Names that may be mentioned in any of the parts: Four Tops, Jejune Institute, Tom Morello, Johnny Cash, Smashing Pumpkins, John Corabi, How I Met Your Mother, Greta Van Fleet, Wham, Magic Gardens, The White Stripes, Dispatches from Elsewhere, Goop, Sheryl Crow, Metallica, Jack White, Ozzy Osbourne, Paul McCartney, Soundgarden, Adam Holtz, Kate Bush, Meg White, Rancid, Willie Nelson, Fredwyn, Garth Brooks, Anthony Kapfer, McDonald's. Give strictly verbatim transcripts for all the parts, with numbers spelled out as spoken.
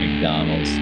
McDonald's.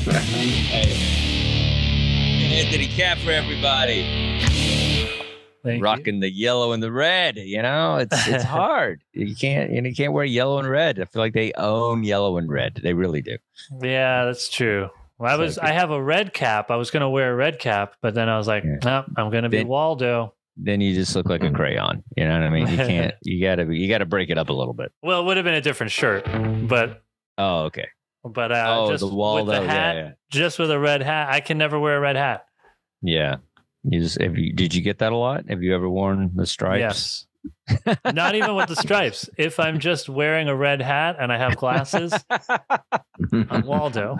Hey. Anthony Cap for everybody. Thank Rocking you. The yellow and the red, you know, it's it's hard. You can't you can't wear yellow and red. I feel like they own yellow and red. They really do. Yeah, that's true. Well, I was so I have a red cap. I was going to wear a red cap, but then I was like, yeah. no, I'm going to be then, Waldo. Then you just look like a crayon. You know what I mean? You can't, you gotta be, you gotta break it up a little bit. Well, it would have been a different shirt, but. Oh, okay. But uh, oh, just the Waldo, with the hat, yeah, yeah. just with a red hat. I can never wear a red hat. Yeah. You just, have you, did you get that a lot? Have you ever worn the stripes? Yes. Not even with the stripes. If I'm just wearing a red hat and I have glasses, I'm Waldo.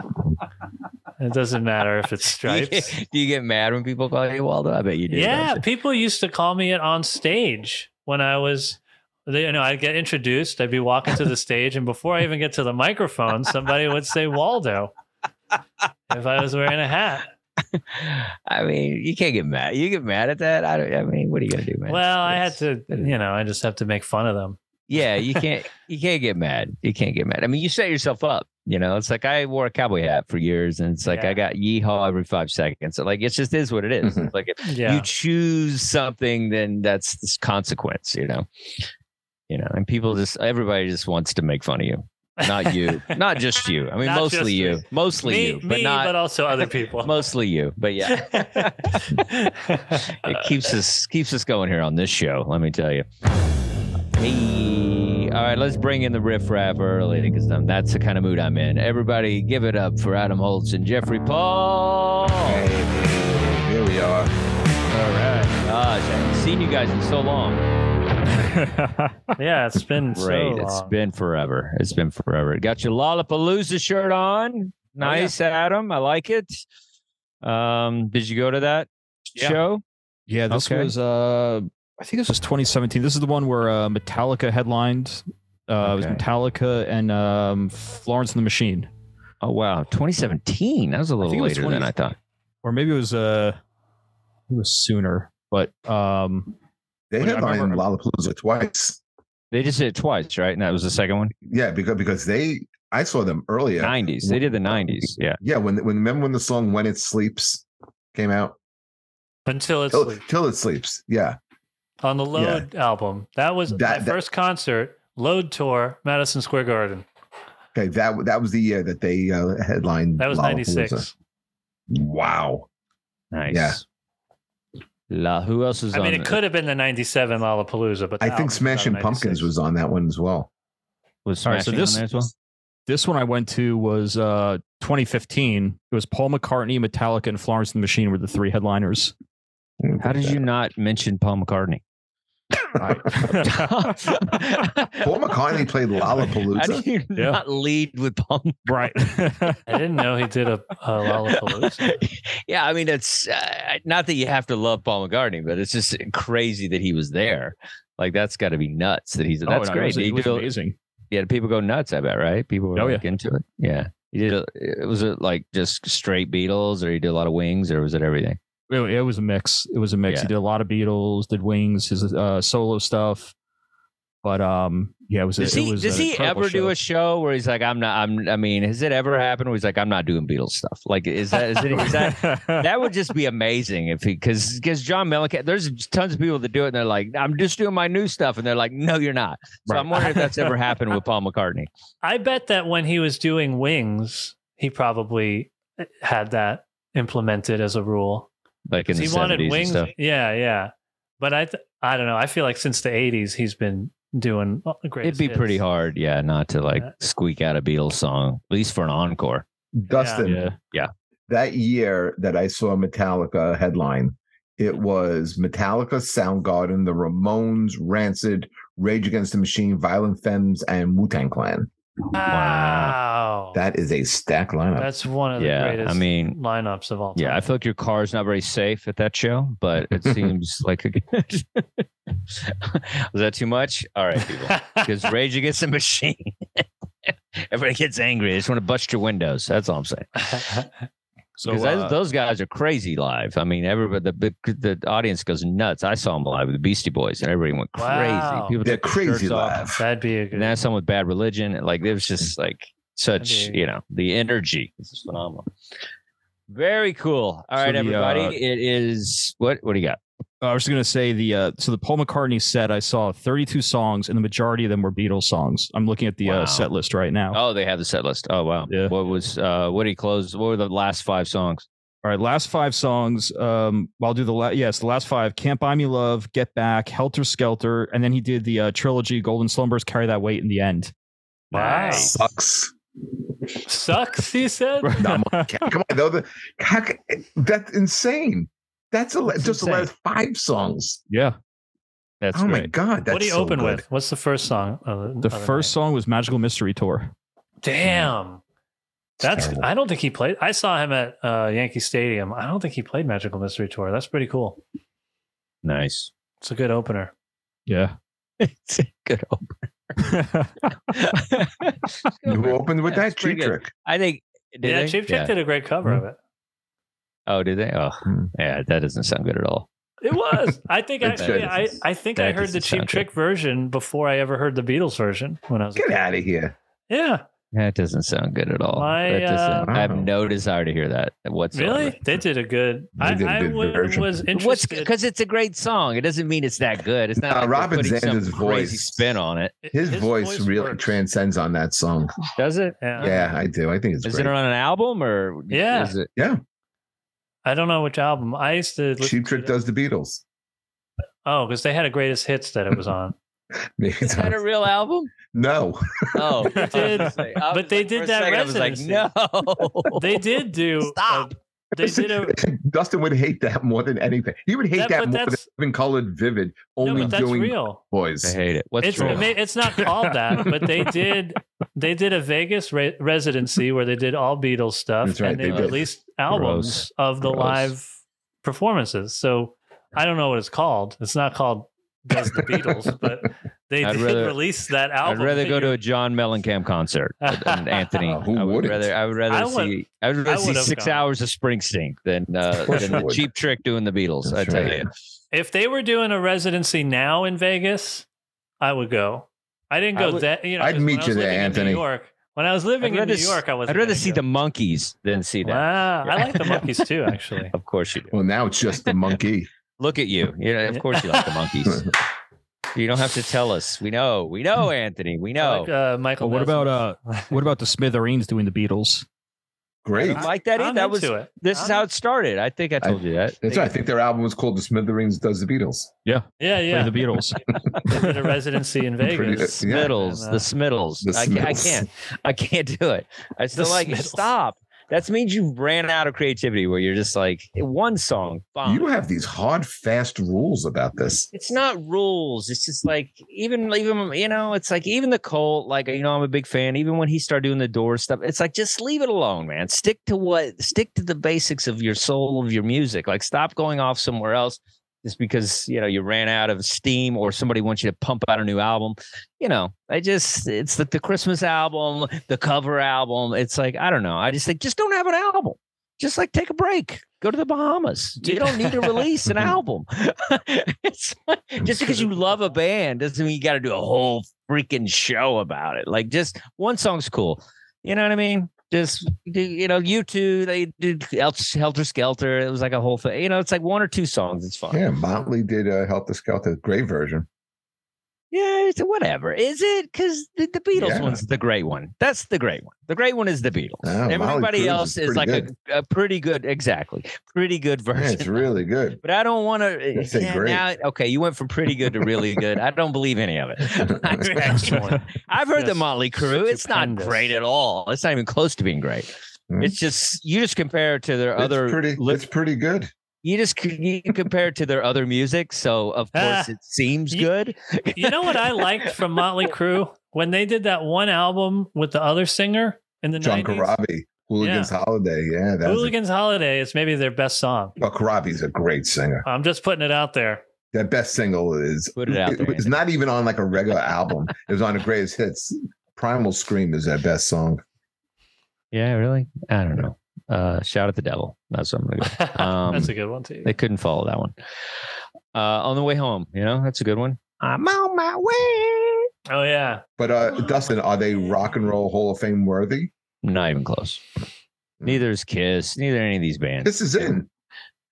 It doesn't matter if it's stripes. Do you, get, do you get mad when people call you Waldo? I bet you do. Yeah, people used to call me it on stage when I was, you know, I'd get introduced. I'd be walking to the stage, and before I even get to the microphone, somebody would say Waldo if I was wearing a hat. I mean, you can't get mad. You get mad at that? I, don't, I mean, what are you going to do, man? Well, it's, I had to, you know, I just have to make fun of them. Yeah, you can't you can't get mad. You can't get mad. I mean, you set yourself up, you know. It's like I wore a cowboy hat for years, and it's like yeah. I got yeehaw every five seconds. So like it just is what it is. Mm-hmm. It's like if yeah. you choose something, then that's this consequence, you know. You know, and people just everybody just wants to make fun of you. Not you. Not just you. I mean, not mostly you. Me. Mostly me, you. But me, not, but also other people. Mostly you. But yeah. It keeps us keeps us going here on this show, let me tell you. Hey. All right, let's bring in the riffraff early because that's the kind of mood I'm in. Everybody give it up for Adam Holtz and Jeffrey Paul. Hey, here we are. All right. Gosh, I haven't seen you guys in so long. Yeah, it's been great. So it's been forever. It's been forever. Got your Lollapalooza shirt on. Nice, oh, yeah. Adam. I like it. Um, did you go to that yeah. show? Yeah, this okay. was... Uh... I think this was twenty seventeen. This is the one where uh, Metallica headlined. Uh, okay. It was Metallica and um, Florence and the Machine. Oh, wow. twenty seventeen. That was a little I later twenty than I thought. Or maybe it was uh, it was sooner. But um, they headlined Lollapalooza twice. They just did it twice, right? And that was the second one? Yeah, because because they... I saw them earlier. nineties. They did the nineties, yeah. Yeah, when when remember when the song When It Sleeps came out? Until It till, Sleeps. Till It Sleeps, yeah. On the Load yeah. album. That was that, my that, first concert, Load Tour, Madison Square Garden. Okay, that that was the year that they uh, headlined. That was ninety-six. Wow. Nice. Yeah. La, who else is I on I mean, it could have been the ninety-seven Lollapalooza, but I think Smashing Pumpkins was on that one as well. Was Smashing right, so this, on there as well? This one I went to was uh, twenty fifteen. It was Paul McCartney, Metallica, and Florence and the Machine were the three headliners. How did you not mention Paul McCartney? Right. Paul McCartney played Lollapalooza. How do you yeah. not lead with Paul McCartney? Right. I didn't know he did a, a Lollapalooza. Yeah, I mean, it's uh, not that you have to love Paul McCartney, but it's just crazy that he was there. Like, that's got to be nuts that he's. Oh, that's no, great. It was, it was amazing. Yeah, people go nuts. I bet, right? People were oh, like, yeah. into it. Yeah, he did. A, it was a, like just straight Beatles, or he did a lot of Wings, or was it everything? It, it was a mix. It was a mix. Yeah. He did a lot of Beatles, did Wings, his uh, solo stuff. But um, yeah, it was. Does a, he, it was does he ever show. do a show where he's like, I'm not. I'm. I mean, has it ever happened where he's like, I'm not doing Beatles stuff? Like, is that? Is, it, is that? That would just be amazing if he, because because John Mellencamp, there's tons of people that do it, and they're like, I'm just doing my new stuff, and they're like, no, you're not. So right. I'm wondering if that's ever happened with Paul McCartney. I bet that when he was doing Wings, he probably had that implemented as a rule. Like in the he seventies wanted Wings. And stuff. Yeah, yeah. But I, th- I don't know. I feel like since the eighties, he's been doing great. It'd be hits. pretty hard, yeah, not to like yeah. squeak out a Beatles song, at least for an encore. Dustin, yeah. yeah, that year that I saw Metallica headline, it was Metallica, Soundgarden, The Ramones, Rancid, Rage Against the Machine, Violent Femmes, and Wu-Tang Clan. Wow. wow. That is a stacked lineup. That's one of the yeah, greatest I mean, lineups of all time. Yeah, I feel like your car's not very safe at that show, but it seems like a good... Was that too much? All right, people. Because Rage Against the Machine. Everybody gets angry. They just want to bust your windows. That's all I'm saying. So uh, those guys are crazy live. I mean, everybody, the the audience goes nuts. I saw them live with the Beastie Boys, and everybody went crazy. Wow. People They're crazy live. That'd be a good. And that's someone with Bad Religion. Like it was just like such, you know, the energy. This is phenomenal. Very cool. All so right, the, everybody. Uh, it is what? What do you got? I was going to say the uh, so the Paul McCartney set. I saw thirty-two songs, and the majority of them were Beatles songs. I'm looking at the wow. uh, set list right now. Oh, they have the set list. Oh, wow. Yeah. What was uh, what did he close? What were the last five songs? All right, last five songs. Um, I'll do the la- yes, the last five. Can't Buy Me Love, Get Back, Helter Skelter, and then he did the uh, trilogy: Golden Slumbers, Carry That Weight, in the end. Wow, sucks. Sucks. He said. No, come on, though. That's insane. That's a, that's just insane. The last five songs. Yeah. That's oh great. my God. That's what do you so open good. with? What's the first song? Of, the first night? song was Magical Mystery Tour. Damn. That's, that's I don't think he played. I saw him at uh, Yankee Stadium. I don't think he played Magical Mystery Tour. That's pretty cool. Nice. It's a good opener. Yeah. It's a good opener. Who opened with yeah, that? Cheap Trick. Good. I think. Yeah, Cheap Trick yeah. did a great cover mm-hmm. of it. Oh, did they? Oh, yeah. That doesn't sound good at all. It was. I think actually, I, I think I heard the Cheap Trick version before I ever heard the Beatles version when I was. Get out of here! Yeah, that doesn't sound good at all. My, uh, I have no desire to hear that whatsoever. Really? They did a good. They I, did a good I would, version. was interested because it's a great song. It doesn't mean it's that good. It's not. Uh, like Robin Zander's voice spin on it. His, his voice, voice really transcends on that song. Does it? Yeah, yeah I do. I think it's. Is great. It on an album or? Yeah. Is it? Yeah. I don't know which album. I used to listen Cheap Trick to does the Beatles. Oh, because they had a greatest hits that it was on. Is that a real album? No. Oh, they did, but they like, did that residency. I was like, no. They did do. Stop. A, they did a, Dustin would hate that more than anything. He would hate that, that more than even Colored Vivid. Only no, doing real. Boys. I hate it. What's it's, real? It's not called that, but they did. They did a Vegas re- residency where they did all Beatles stuff, right, and they, they released albums Gross. of the Gross. live performances. So I don't know what it's called. It's not called Does the Beatles, but they I'd did rather, release that album. I'd rather go to a John Mellencamp concert than Anthony. Oh, who I would rather, I would rather I would, see I would rather I see six gone. hours of Springsteen than, uh, than the Cheap Trick doing the Beatles. I tell right. you, if they were doing a residency now in Vegas, I would go. I didn't go I would, that. You know, I'd meet you there, Anthony. New York, when I was living in New York, I was. I'd rather see go. the monkeys than see that. Wow, yeah. I like the monkeys too, actually. Of course you do. Well, now it's just the monkey. Look at you. You know, of course you like the monkeys. You don't have to tell us. We know. We know, Anthony. We know. I like, uh, Michael. Well, what about uh, what about the Smithereens doing the Beatles? Great. I like that. I'm that was it. This I'm is how it started. I think I told I, you that. That's right. I think their album was called The Smithereens Does the Beatles. Yeah. Yeah, yeah. Play the Beatles. They did a residency in Vegas. Pretty, yeah. Smittles, and, uh, the Smittles. The Smittles. I, I can't. I can't do it. I still the like Smittles. It. Stop. That means you ran out of creativity where you're just like, one song. Bomb. You have these hard, fast rules about this. It's not rules. It's just like, even, even you know, it's like even the Colt, like, you know, I'm a big fan. Even when he started doing the Doors stuff, it's like, just leave it alone, man. Stick to what, stick to the basics of your soul, of your music. Like, stop going off somewhere else just because, you know, you ran out of steam or somebody wants you to pump out a new album. You know, I just, it's like the Christmas album, the cover album. It's like, I don't know. I just think, just don't have an album. Just like, take a break. Go to the Bahamas. You don't need to release an album. It's like, just because you love a band doesn't mean you got to do a whole freaking show about it. Like, just one song's cool. You know what I mean? Just, you know, U two, they did Helter Skelter. It was like a whole thing. You know, it's like one or two songs. It's fun. Yeah, Motley did uh, Helter Skelter, great version. Yeah, it's whatever. Is it? Because the, the Beatles yeah. one's the great one. That's the great one. The great one is the Beatles. Oh, everybody else is, is like a, a pretty good, exactly, pretty good version. Yeah, it's really good. But I don't want to say yeah, great. Now, okay, you went from pretty good to really good. I don't believe any of it. I've heard yes. the Motley Crue. It's, it's not great at all. It's not even close to being great. Mm. It's just, you just compare it to their it's other. Pretty, li- it's pretty good. You just you compare it to their other music, so of course it seems you, good. You know what I liked from Motley Crue? When they did that one album with the other singer in the John nineties. John Corabi, Hooligan's yeah. Holiday. Yeah, that Hooligan's a, Holiday is maybe their best song. Well, Corabi's a great singer. I'm just putting it out there. That best single is Put it out it, there, it's not even on like a regular album. It was on the greatest hits. Primal Scream is their best song. Yeah, really? I don't know. Uh, shout at the devil. That's what I'm gonna go. Um, that's a good one too. They couldn't follow that one. Uh, on the way home, you know, that's a good one. I'm on my way. Oh yeah. But uh, Dustin, are they rock and roll Hall of Fame worthy? Not even close. Neither is Kiss. Neither any of these bands. This is it.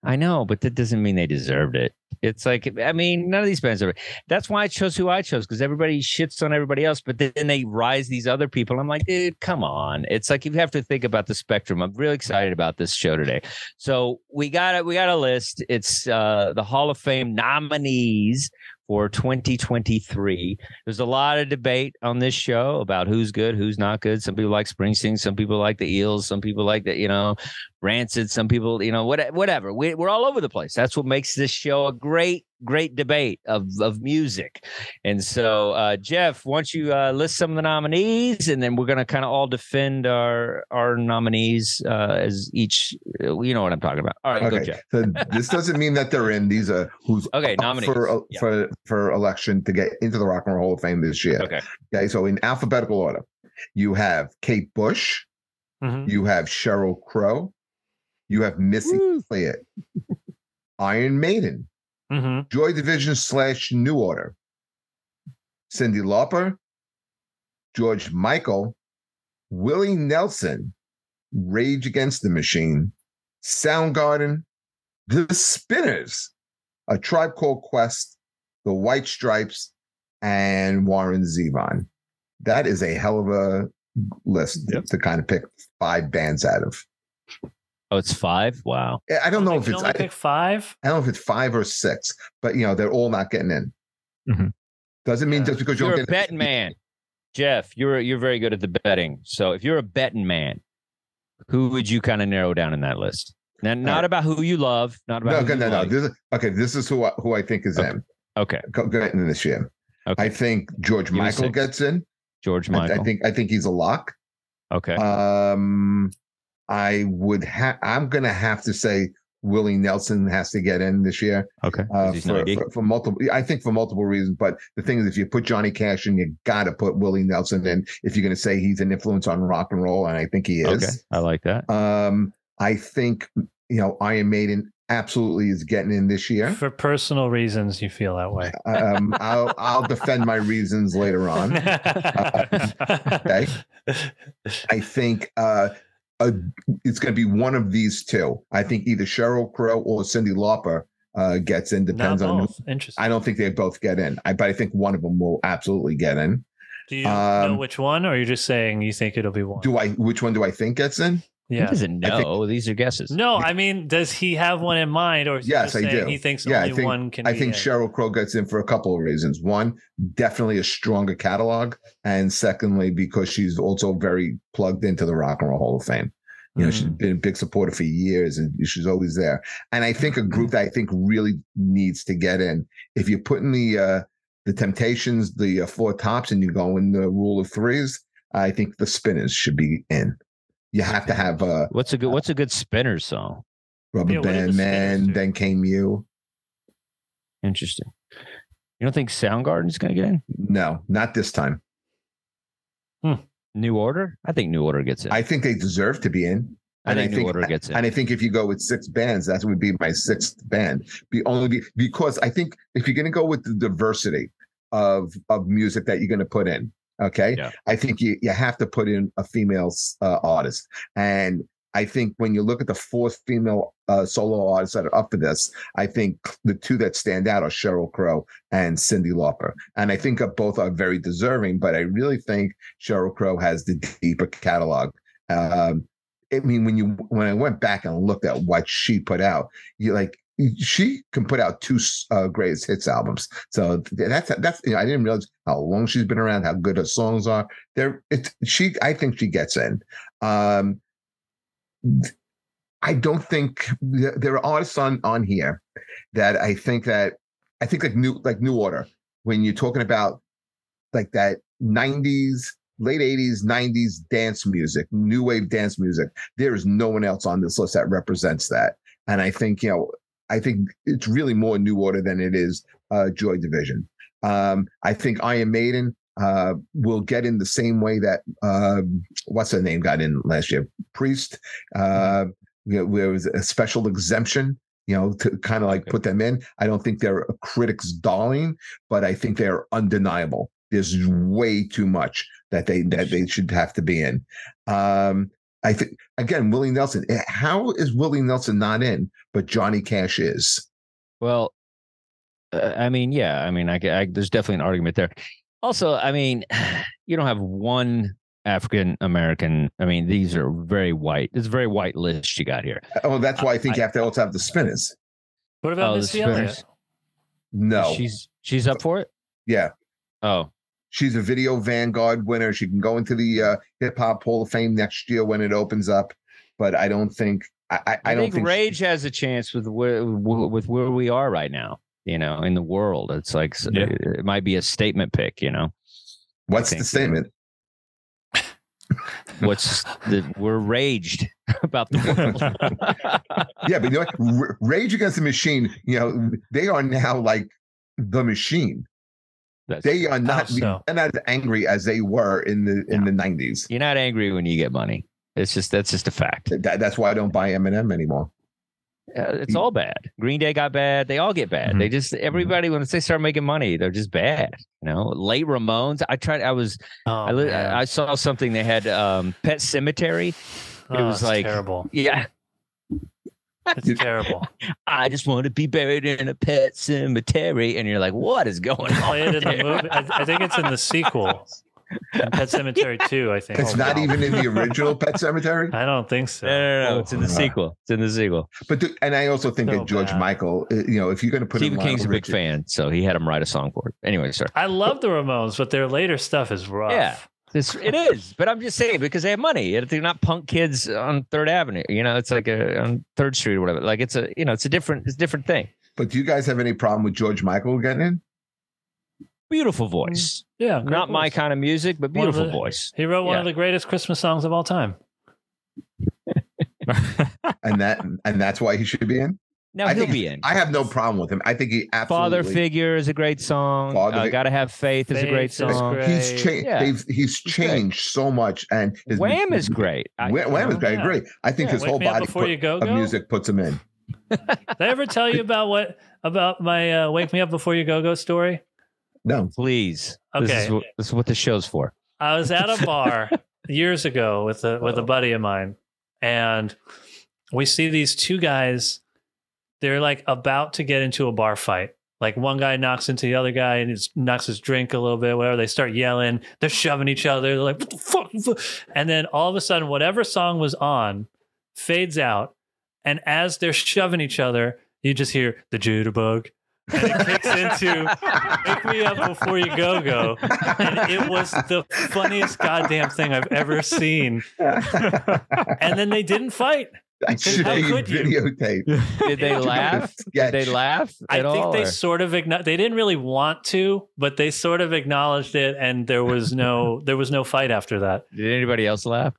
I know, but that doesn't mean they deserved it. It's like, I mean, none of these bands are. That's why I chose who I chose, because everybody shits on everybody else, but then they rise these other people. I'm like, dude, come on. It's like, you have to think about the spectrum. I'm really excited about this show today. So we got it. We got a list. It's uh, the Hall of Fame nominees for twenty twenty-three. There's a lot of debate on this show about who's good, who's not good. Some people like Springsteen. Some people like the Eels. Some people like the, you know, Rancid. Some people, you know, what, whatever. We, we're all over the place. That's what makes this show a great, great debate of, of music. And so, uh, Jeff, why don't you uh, list some of the nominees, and then we're going to kind of all defend our our nominees uh, as each, you know what I'm talking about. All right, okay. Go, Jeff. So this doesn't mean that they're in. These are who's okay, nominees for, yeah. for for election to get into the Rock and Roll Hall of Fame this year. Okay. Okay. So in alphabetical order, you have Kate Bush, mm-hmm. you have Sheryl Crow, you have Missy Elliott, Iron Maiden, mm-hmm. Joy Division slash New Order, Cyndi Lauper, George Michael, Willie Nelson, Rage Against the Machine, Soundgarden, The Spinners, A Tribe Called Quest, The White Stripes, and Warren Zevon. That is a hell of a list yep. to kind of pick five bands out of. Oh, it's five? Wow. I don't know if it's I, pick five. I don't know if it's five or six, but, you know, they're all not getting in. Mm-hmm. Doesn't mean yeah. just because you're a betting man, Jeff. You're you're very good at the betting. So if you're a betting man, who would you kind of narrow down in that list? Now, not uh, about who you love. Not about no, who no, you no, like. no. This is, okay, this is who I, who I think is okay. in. Okay, go, go ahead in this year. Okay. I think George Give Michael gets in. George Michael. I, I think I think he's a lock. Okay. Um. I would have. I'm gonna have to say Willie Nelson has to get in this year. Okay, uh, for, for, for multiple. I think for multiple reasons. But the thing is, if you put Johnny Cash in, you gotta put Willie Nelson in. If you're gonna say he's an influence on rock and roll, and I think he is. Okay, I like that. Um, I think you know Iron Maiden absolutely is getting in this year for personal reasons. You feel that way. um, I'll I'll defend my reasons later on. Uh, okay, I think. Uh, Uh, it's going to be one of these two. I think either Sheryl Crow or Cyndi Lauper uh, gets in. Depends on who. Interesting. I don't think they both get in. I but I think one of them will absolutely get in. Do you um, know which one, or are you just saying you think it'll be one? Do I? Which one do I think gets in? Yeah, he doesn't know. Think, These are guesses. No, I mean, does he have one in mind, or is yes, he just I do. He thinks yeah, only I think, one can. I be think in? Sheryl Crow gets in for a couple of reasons. One, definitely a stronger catalog, and secondly, because she's also very plugged into the Rock and Roll Hall of Fame. You know, mm-hmm. she's been a big supporter for years, and she's always there. And I think a group that I think really needs to get in, if you're putting the uh, the Temptations, the uh, Four Tops, and you go in the Rule of Threes, I think the Spinners should be in. You have to have uh, what's a good what's a good Spinners song? Rubber yeah, Band Man, Then Came You. Interesting. You don't think Soundgarden's going to get in? No, not this time. Hmm. New Order? I think New Order gets in. I think they deserve to be in. I and think I New think, Order gets in. And I think if you go with six bands, that would be my sixth band. Be only be, because I think if you're going to go with the diversity of of music that you're going to put in, okay, yeah. I think you, you have to put in a female uh, artist. And I think when you look at the four female uh, solo artists that are up for this, I think the two that stand out are Sheryl Crow and Cyndi Lauper. And I think both are very deserving, but I really think Sheryl Crow has the deeper catalog. Um, I mean, when you when I went back and looked at what she put out, you like she can put out two uh, greatest hits albums. So that's that's you know, I didn't realize how long she's been around, how good her songs are. There, it's she. I think she gets in. Um, I don't think there are artists on, on here that I think that I think like new like New Order, when you're talking about like that nineties, late eighties, nineties dance music, new wave dance music, there is no one else on this list that represents that. And I think, you know, I think it's really more New Order than it is uh, Joy Division. Um, I think Iron Maiden Uh, will get in the same way that uh, what's her name got in last year, Priest. Uh, you know, there was a special exemption, you know, to kind of like okay. put them in. I don't think they're a critic's darling, but I think they're undeniable. There's way too much that they that they should have to be in. Um, I think again, Willie Nelson. How is Willie Nelson not in, but Johnny Cash is? Well, uh, I mean, yeah, I mean, I, I, there's definitely an argument there. Also, I mean, you don't have one African American. I mean, these are very white. It's a very white list you got here. Oh, that's why I, I think I, you have to also have the Spinners. What about oh, Missy Elliott? No, she's she's up for it. Yeah. Oh, she's a Video Vanguard winner. She can go into the uh, Hip Hop Hall of Fame next year when it opens up. But I don't think I, I, I, I don't think, think Rage she, has a chance with where, with where we are right now. You know, in the world, it's like yeah. it might be a statement pick. You know, what's the statement? What's the we're raged about the world? Yeah, but you know what? Rage Against the Machine. You know, they are now like the machine. That's they are not. So. They're not as angry as they were in the in yeah. the nineties. You're not angry when you get money. It's just that's just a fact. That, that's why I don't buy Eminem anymore. Uh, it's all bad. Green Day got bad. They all get bad. Mm-hmm. They just everybody once they start making money, they're just bad. You know, late Ramones. I tried. I was. Oh, I, li- I saw something they had. Um, Pet Cemetery. It oh, was like terrible. Yeah, it's terrible. I just want to be buried in a pet cemetery, and you're like, what is going on? Oh, yeah, in the movie. I, I think it's in the sequel. In Pet Cemetery yeah. two, I think. It's oh, not wow. even in the original Pet Cemetery? I don't think so. No, no, no. Oh, it's in the sequel. It's in the sequel. But do, and I also think so that George bad. Michael, you know, if you're going to put Stephen him King's a Richard, big fan, so he had him write a song for it. Anyway, sir. I love the Ramones, but their later stuff is rough. Yeah, it's, it is. But I'm just saying, because they have money. They're not punk kids on Third Avenue. You know, it's like a, on Third Street or whatever. Like, it's a, you know, it's a different, it's a different thing. But do you guys have any problem with George Michael getting in? Beautiful voice. Yeah. Not voice. My kind of music, but beautiful the, voice. He wrote one yeah. of the greatest Christmas songs of all time. and that and that's why he should be in? No, I he'll think, be in. I have no problem with him. I think he absolutely... Father Figure is a great song. Uh, Gotta Have Faith, Faith is a great song. Great. He's, cha- yeah. he's, he's changed he's so much. And his, Wham is great. I, Wham, Wham is great. I agree. I think yeah, his whole body put, you go, go? of music puts him in. Did I ever tell you about what about my uh, Wake Me Up Before You Go-Go story? No, please. Okay. This is, what, this is what the show's for. I was at a bar years ago with a with a buddy of mine, and we see these two guys. They're like about to get into a bar fight. Like one guy knocks into the other guy and it's, knocks his drink a little bit, whatever. They start yelling. They're shoving each other. They're like, what the fuck? And then all of a sudden, whatever song was on fades out. And as they're shoving each other, you just hear the jitterbug. And it kicks into Pick Me Up Before You Go Go. And it was the funniest goddamn thing I've ever seen. And then they didn't fight. I should have videotaped. Did they laugh? Did they laugh? I think all, they or? sort of igno- they didn't really want to, but they sort of acknowledged it, and there was no there was no fight after that. Did anybody else laugh?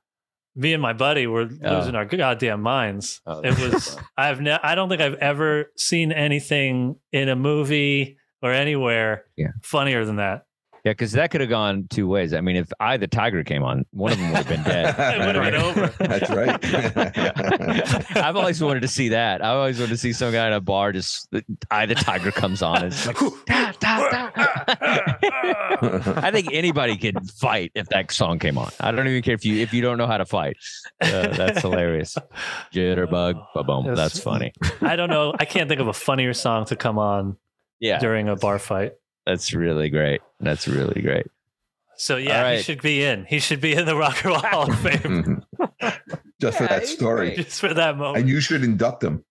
Me and my buddy were oh. losing our goddamn minds. Oh, it was I've ne- I don't think I've ever seen anything in a movie or anywhere yeah. funnier than that. Yeah, because that could have gone two ways. I mean, if I, the tiger, came on, one of them would have been dead. It would have been over. That's right. I've always wanted to see that. I always wanted to see some guy in a bar just, I, the tiger comes on. And it's like, da, da, da. I think anybody could fight if that song came on. I don't even care if you if you don't know how to fight. Uh, that's hilarious. Jitterbug, ba-boom. That's funny. I don't know. I can't think of a funnier song to come on yeah. during a bar fight. That's really great. That's really great. So yeah, right. he should be in. He should be in the Rock and Roll Hall of Fame. Mm-hmm. Just yeah, for that story. Great. Just for that moment. And you should induct him.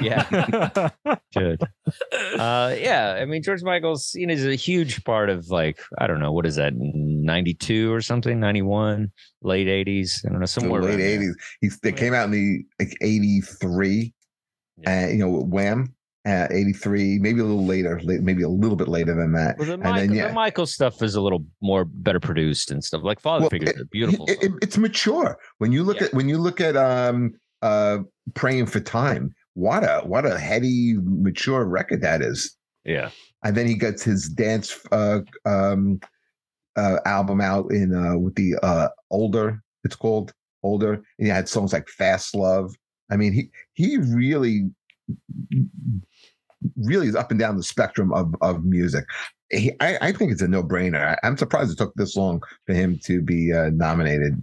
Yeah. Should. Uh, yeah. I mean, George Michael's, you know, is a huge part of, like, I don't know, what is that, ninety-two or something, ninety-one, late eighties. I don't know, somewhere. The late eighties. He's, they came out in the like eighty-three, yeah. uh, you know, Wham. Uh, eighty-three, maybe a little later, late, maybe a little bit later than that. Well, the, and Michael, then, yeah. the Michael stuff is a little more better produced and stuff. Like Father well, Figures it, are beautiful. It, it, it's mature. When you look yeah. at when you look at um, uh, Praying for Time, what a what a heady, mature record that is. Yeah. And then he gets his dance uh, um, uh, album out in uh, with the uh, older. It's called Older, and he had songs like Fast Love. I mean, he he really. really is up and down the spectrum of, of music. He, I, I think it's a no-brainer. I, I'm surprised it took this long for him to be uh, nominated.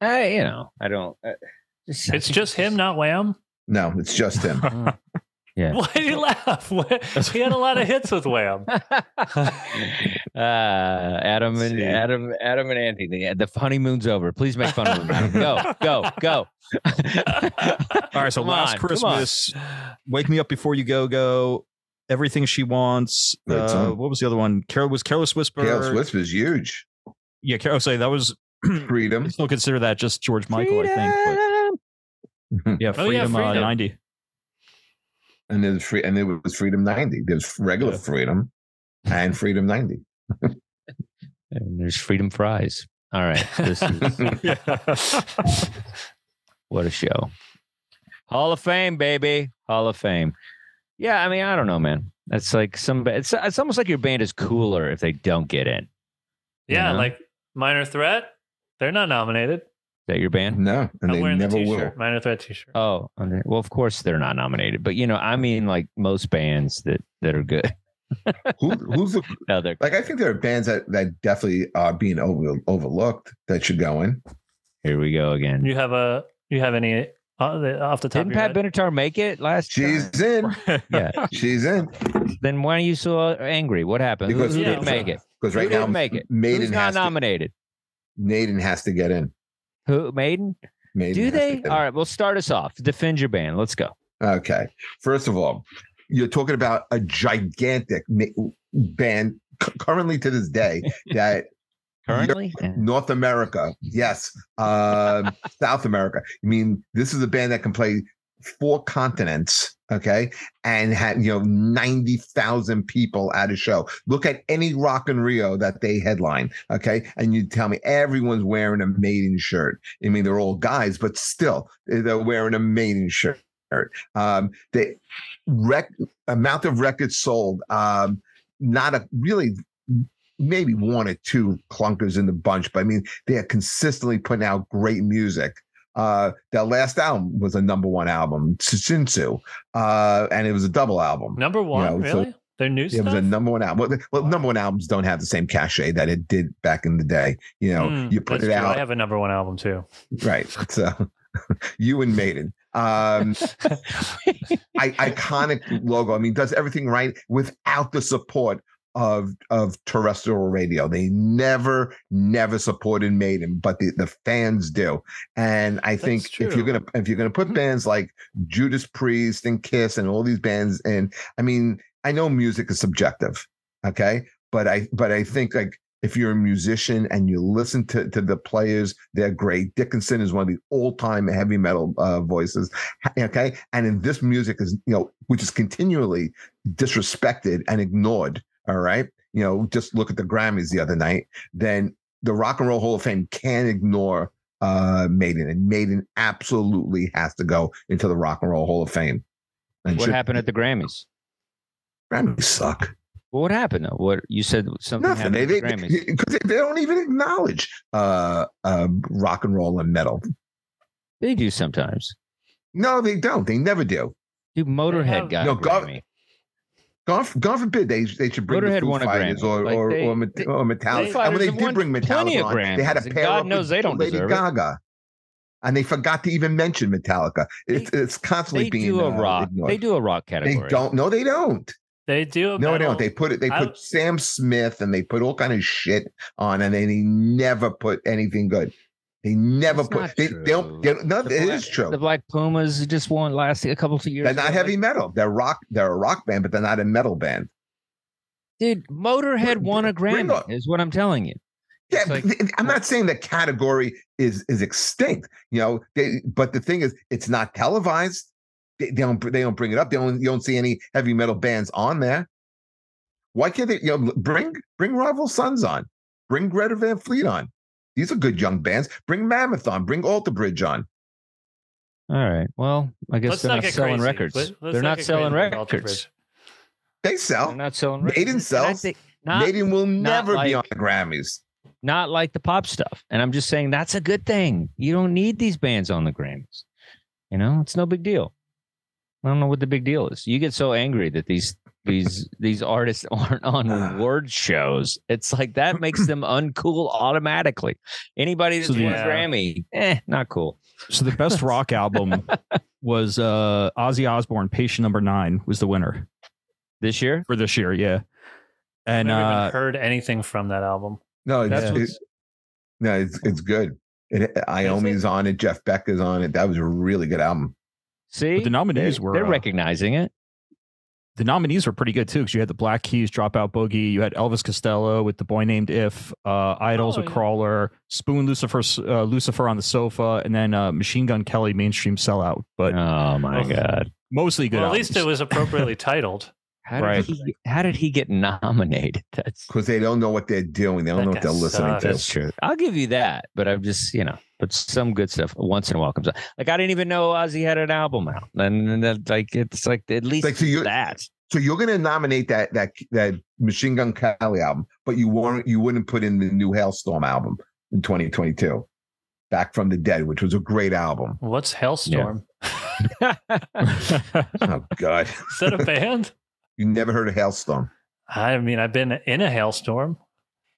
I, you know, I don't. Uh, just, it's just him, not Wham? No, it's just him. Yeah. Why do you laugh? He had a lot of hits with Wham. uh, Adam and See. Adam, Adam and Anthony. The honeymoon's over. Please make fun of him. Go, go, go. All right. So come last on, Christmas, Wake Me Up Before You Go Go. Everything She Wants. Uh, what was the other one? Carol was Careless Whisper. Careless Whisper is huge. Yeah, Carol. Say that was. Freedom. I still consider that just George Michael, freedom. I think. But yeah, freedom, oh, yeah, freedom. Uh, ninety. And there's free, and there was Freedom ninety. There's regular yeah. Freedom and Freedom ninety. And there's Freedom Fries. All right, this is what a show. Hall of Fame, baby, Hall of Fame. Yeah, I mean, I don't know, man. That's like some. It's it's almost like your band is cooler if they don't get in. Yeah, you know? Like Minor Threat. They're not nominated. Is that your band? No, and I'm they never the will. Minor Threat t-shirt. Oh, well, of course they're not nominated. But, you know, I mean, like most bands that, that are good. Who, who's the, no, like, I think there are bands that, that definitely are being over, overlooked that should go in. Here we go again. You have a you have any uh, the, off the top Didn't of your Pat head? Benatar make it last She's time? in. Yeah. She's in. Then why are you so angry? What happened? Because, Who yeah, didn't make it? Because right Who now, make it? Maiden Who's not nominated? To- Maiden has to get in. Who? Maiden? Maiden Do they? All right. Well, start us off. Defend your band. Let's go. Okay. First of all, you're talking about a gigantic band c- currently to this day that currently North America. Yes. Uh, South America. I mean, this is a band that can play four continents. Okay. And had, you know, ninety thousand people at a show. Look at any Rock in Rio that they headline. Okay. And you tell me everyone's wearing a Maiden shirt. I mean, they're all guys, but still they're wearing a Maiden shirt. Um, the rec- amount of records sold, um, not a really, maybe one or two clunkers in the bunch, but I mean, they are consistently putting out great music. Uh, their last album was a number one album, Tsushintsu, uh, and it was a double album. Number one, you know, really? So their new it stuff? It was a number one album. Well, well wow. number one albums don't have the same cachet that it did back in the day. You know, mm, you put it true. out. I have a number one album too. Right. So you and Maiden. Um, I, iconic logo. I mean, does everything right without the support of of terrestrial radio. They never, never supported Maiden, but the, the fans do. And I That's think true. if you're gonna if you're gonna put bands like Judas Priest and Kiss and all these bands in, I mean, I know music is subjective, okay? But I but I think like if you're a musician and you listen to, to the players, they're great. Dickinson is one of the all-time heavy metal uh, voices, okay? And in this music is, you know, which is continually disrespected and ignored. All right. You know, just look at the Grammys the other night. Then the Rock and Roll Hall of Fame can't ignore uh, Maiden, and Maiden absolutely has to go into the Rock and Roll Hall of Fame. And what should, happened at the Grammys? Grammys suck. Well, what happened though? What you said? Something Nothing. happened they, at the Grammys because they, they don't even acknowledge uh, uh, rock and roll and metal. They do sometimes. No, they don't. They never do. Dude, Motorhead got no Grammy. God, God forbid they they should bring Motorhead the Foo Fighters or, like or, they, or Metallica. They, Metallica. And when they did bring Metallica on, they had a pair God up knows with they don't Lady Gaga. It. And they forgot to even mention Metallica. It's, they, it's constantly they being do a uh, rock. Ignored. They do a rock category. They don't. No, they don't. They do. A no, metal. They don't. They put it. They put I, Sam Smith and they put all kind of shit on, and they never put anything good. They never That's put. They, they don't. They don't no, the it black, is true. The Black Pumas just won last a couple of years. They're not ago. heavy metal. They're rock. They're a rock band, but they're not a metal band. Dude, Motorhead won a Grammy. Is what I'm telling you. Yeah, like, I'm not saying the category is is extinct. You know, they, but the thing is, it's not televised. They, they don't. They don't bring it up. They don't. You don't see any heavy metal bands on there. Why can't they? You know, bring bring Rival Sons on. Bring Greta Van Fleet on. These are good young bands. Bring Mammoth on. Bring Alter Bridge on. All right. Well, I guess let's they're not, not selling crazy. records. Let's they're not, not selling records. They sell. They're not selling records. Maiden sells. Think, not, Maiden will never like, be on the Grammys. Not like the pop stuff. And I'm just saying that's a good thing. You don't need these bands on the Grammys. You know, it's no big deal. I don't know what the big deal is. You get so angry that these these these artists aren't on award shows. It's like that makes them uncool automatically. Anybody that's so won yeah. a Grammy, eh, not cool. So the best rock album was uh, Ozzy Osbourne. Patient Number Nine was the winner this year for this year. Yeah, and I've never uh, even heard anything from that album. No, that's it's, it's, no, it's it's good. It, Iommi's on it. Jeff Beck is on it. That was a really good album. See, but the nominees they, were they're uh, recognizing it. The nominees were pretty good, too, because you had the Black Keys, Dropout Boogie. You had Elvis Costello with The Boy Named If, uh, Idols, oh, A yeah. Crawler, Spoon, Lucifer uh, Lucifer on the Sofa, and then uh, Machine Gun Kelly, Mainstream Sellout. But oh, my um, God. Mostly good. Well, at albums. least it was appropriately titled. How did, right. he, how did he get nominated? That's because they don't know what they're doing. They don't know what they're sucks. listening to. That's true. I'll give you that. But I'm just, you know, but some good stuff once in a while comes out. Like, I didn't even know Ozzy had an album out. And, and then, like, it's like at least like, so you're, that. So you're going to nominate that that that Machine Gun Kelly album, but you weren't you wouldn't put in the new Hailstorm album in twenty twenty-two, Back from the Dead, which was a great album. What's Hailstorm? Yeah. Oh, God. Is that a band? You never heard of Hailstorm? I mean, I've been in a hailstorm.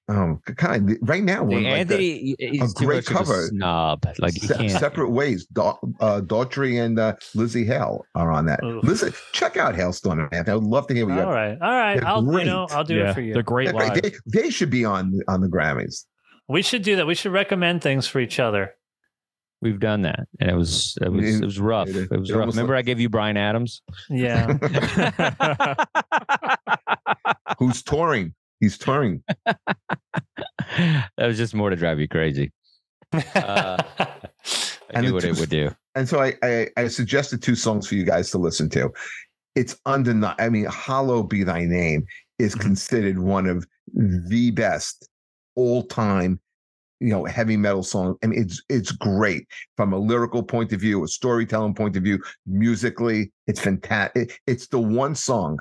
Oh, kind of, right now, one, like Anthony, the, a great cover. A snob. Like Se- can't. Separate Ways. Da- uh, Daughtry and uh, Lizzie Hale are on that. Ooh. Listen, check out Hailstorm, Anthony. I would love to hear what you have. All right, all right. I'll, you know, I'll do yeah. it for you. They're great. They're great. They, they should be on on the Grammys. We should do that. We should recommend things for each other. We've done that, and it was it was it was rough. It was rough. Remember, I gave you Bryan Adams. Yeah, who's touring? He's touring. That was just more to drive you crazy. Uh, I and knew what two, it would do, and so I, I I suggested two songs for you guys to listen to. It's undeniable. I mean, "Hollow Be Thy Name" is considered one of the best all time. You know, heavy metal song. I mean, it's it's great from a lyrical point of view, a storytelling point of view. Musically, it's fantastic. It, it's the one song.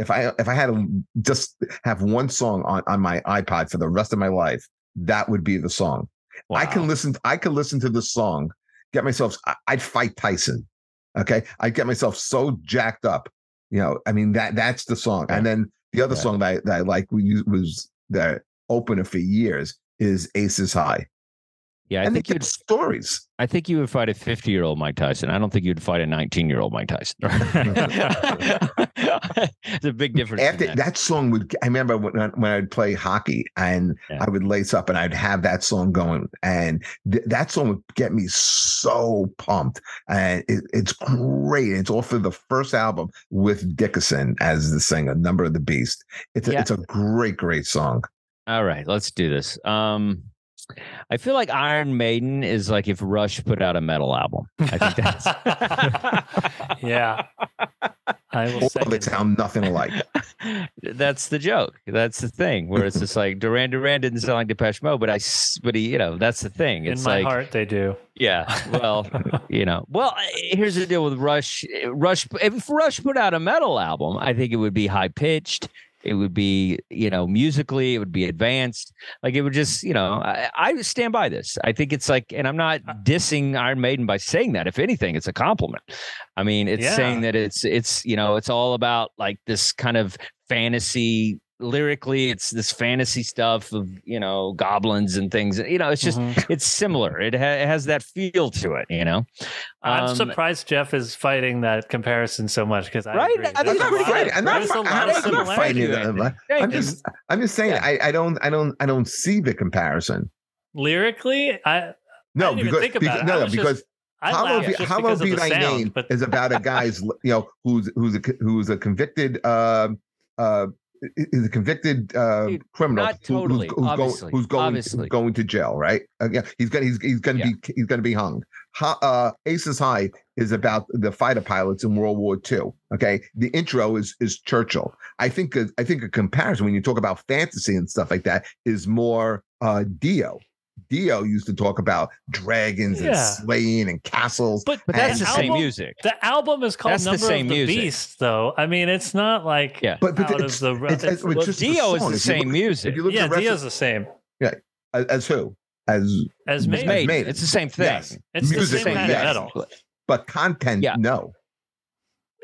If I if I had to just have one song on, on my iPod for the rest of my life, that would be the song. Wow. I can listen. I can listen to this song get myself, I'd fight Tyson. Okay. I'd get myself so jacked up. You know, I mean, that that's the song. Yeah. And then the other yeah. song that I, that I like was the opener for years is Aces High. Yeah. I and think you'd stories. I think you would fight a fifty year old Mike Tyson. I don't think you'd fight a nineteen year old Mike Tyson. It's a big difference. After that. that song would, I remember when, when I'd play hockey and yeah. I would lace up and I'd have that song going, and th- that song would get me so pumped. And it, it's great. It's off of the first album with Dickinson as the singer, Number of the Beast. It's a, yeah. it's a great, great song. All right, let's do this. Um, I feel like Iron Maiden is like if Rush put out a metal album. I think that's yeah. I will say they sound nothing alike. That's the joke. That's the thing where it's just like Duran Duran didn't sound like Depeche Mode, but I, but he, you know, that's the thing. It's in my like, heart, they do. Yeah. Well, you know. Well, here's the deal with Rush. Rush. If Rush put out a metal album, I think it would be high pitched. It would be, you know, musically, it would be advanced. Like it would just, you know, I, I stand by this. I think it's like, and I'm not dissing Iron Maiden by saying that. If anything, it's a compliment. I mean, it's yeah. saying that it's, it's, you know, it's all about like this kind of fantasy lyrically. It's this fantasy stuff of, you know, goblins and things. You know, it's just, mm-hmm. it's similar. It, ha- it has that feel to it, you know. Um, I'm surprised Jeff is fighting that comparison so much because I right? agree. I think that's pretty great. I'm not, I'm not fighting that. I'm just, I'm just saying, yeah. I, I don't, I don't, I don't see the comparison lyrically. I no, I didn't because, even think about because, it. no, no, because. Just, How will be, how will be thy sound, name but... is about a guy's, you know, who's who's a, who's a convicted uh, uh, is a convicted uh, Dude, criminal totally, who, who's, who's, going, who's going who's going to jail, right? Uh, yeah, he's gonna he's, he's gonna yeah. be he's gonna be hung. How, uh, Aces High is about the fighter pilots in World War Two. Okay, the intro is is Churchill. I think a, I think a comparison when you talk about fantasy and stuff like that is more uh, Dio. Dio used to talk about dragons yeah. and slaying and castles. But, but that's and the album, same music. The album is called that's Number the same of the music. Beast, though. I mean, it's not like yeah. but, but out it's, of the... It's, it's, it's, it's Dio the is the same look, music. Yeah, Dio's of, the same. Yeah, as, as who? As, as Maiden. Maiden. Maiden. It's the same thing. Yes. It's music, the same kind yes. of metal. But content, yeah. no.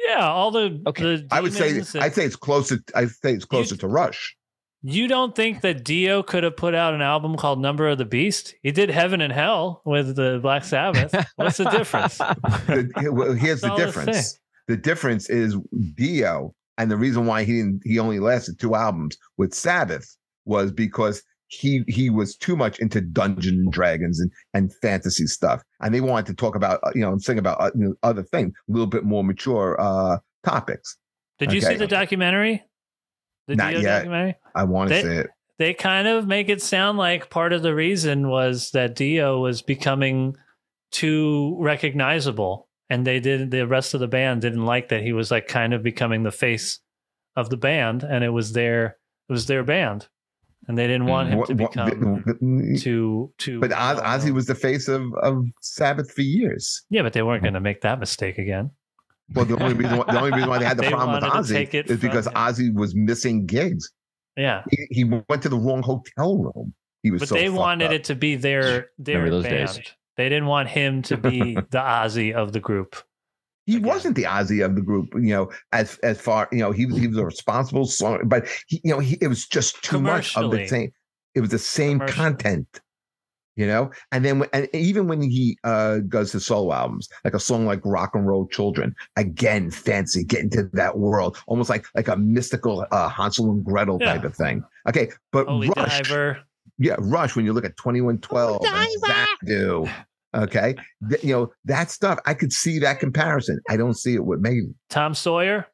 Yeah, all the... Okay. the I would say, and, I'd say it's closer, I'd say it's closer to Rush. You don't think that Dio could have put out an album called Number of the Beast? He did Heaven and Hell with the Black Sabbath. What's the difference? the, well, here's That's the difference. The, the difference is Dio, and the reason why he didn't, he only lasted two albums with Sabbath was because he he was too much into Dungeons and Dragons and, and fantasy stuff, and they wanted to talk about, you know, and sing about uh, you know, other things, a little bit more mature uh, topics. Did okay. you see the documentary? The Not Dio yet. Documentary? I want to say it. They kind of make it sound like part of the reason was that Dio was becoming too recognizable, and they did the rest of the band didn't like that he was like kind of becoming the face of the band, and it was their it was their band, and they didn't want him what, to become what, the, too too. But Oz, Ozzy was the face of, of Sabbath for years. Yeah, but they weren't going to make that mistake again. Well, the only reason why, the only reason why they had the they problem with Ozzy is because him. Ozzy was missing gigs. Yeah, he, he went to the wrong hotel room. He was, but so they wanted up. it to be their their band. Days? They didn't want him to be the Ozzy of the group. He again. wasn't the Ozzy of the group, you know. As as far you know, he was he was a responsible song, but he, you know, he, it was just too much of the same. It was the same content. You know, and then when, and even when he uh, does his solo albums, like a song like Rock and Roll Children, again, fancy, get into that world, almost like like a mystical uh, Hansel and Gretel yeah. type of thing. OK, but Holy Rush, Diver. yeah, Rush, when you look at twenty-one twelve, Xanadu, OK, th- you know, that stuff, I could see that comparison. I don't see it with Maiden. Tom Sawyer.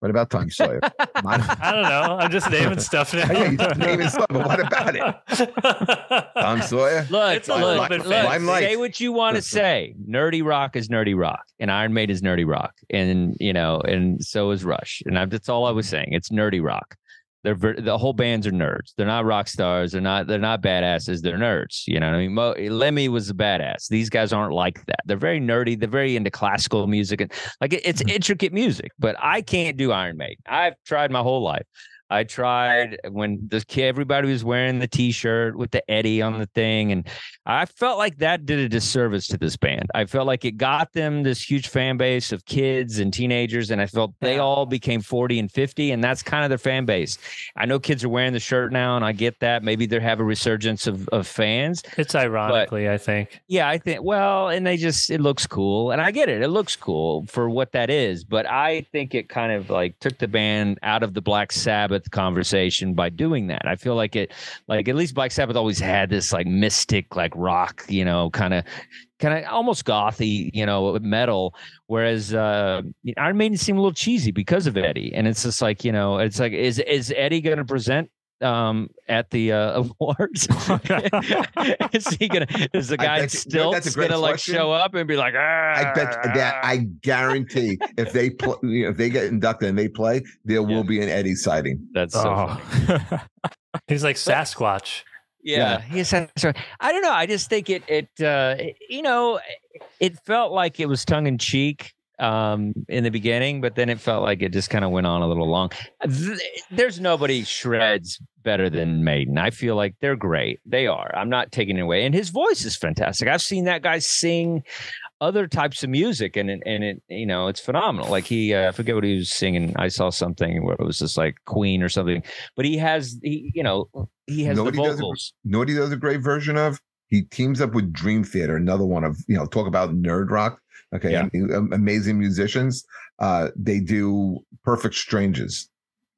What about Tom Sawyer? I don't know. I'm just naming stuff now. Yeah, you're just naming stuff, but what about it? Tom Sawyer? Look, it's a look, but look, say what you want to say. Nerdy rock is nerdy rock, and Iron Maiden is nerdy rock, and you know, and so is Rush, and I, that's all I was saying. It's nerdy rock. They're the whole bands are nerds. They're not rock stars. They're not. They're not badasses. They're nerds. You know what I mean? Mo, Lemmy was a badass. These guys aren't like that. They're very nerdy. They're very into classical music and like it, it's intricate music. But I can't do Iron Maiden. I've tried my whole life. I tried when the kid, everybody was wearing the T-shirt with the Eddie on the thing. And I felt like that did a disservice to this band. I felt like it got them this huge fan base of kids and teenagers. And I felt they all became forty and fifty. And that's kind of their fan base. I know kids are wearing the shirt now, and I get that. Maybe they have a resurgence of, of fans. It's ironically, but, I think. Yeah, I think. Well, and they just, it looks cool. And I get it. It looks cool for what that is. But I think it kind of like took the band out of the Black Sabbath conversation by doing that. I feel like it, like at least Black Sabbath always had this like mystic, like rock, you know, kind of, kind of almost gothy, you know, metal. Whereas uh, Iron Maiden seemed a little cheesy because of Eddie. And it's just like, you know, it's like, is is Eddie going to present um at the uh, awards? Is he gonna? Is the guy still gonna question. Like show up and be like? I bet ah. that I guarantee if they pl- you know, if they get inducted and they play, there yeah. will be an Eddie sighting. That's so oh. funny. He's like Sasquatch. Yeah, yeah. He's Sasquatch. I don't know. I just think it it uh, you know, it felt like it was tongue in cheek um in the beginning, but then it felt like it just kind of went on a little long. There's nobody shreds better than Maiden. I feel like they're great. They are. I'm not taking it away. And his voice is fantastic. I've seen that guy sing other types of music, and and it, you know, it's phenomenal. Like he, uh, I forget what he was singing. I saw something where it was just like Queen or something. But he has, he, you know, he has nobody the vocals. Does a, nobody does a great version of. He teams up with Dream Theater, another one of, you know, talk about nerd rock. Okay, yeah. Amazing musicians. Uh, they do "Perfect Strangers,"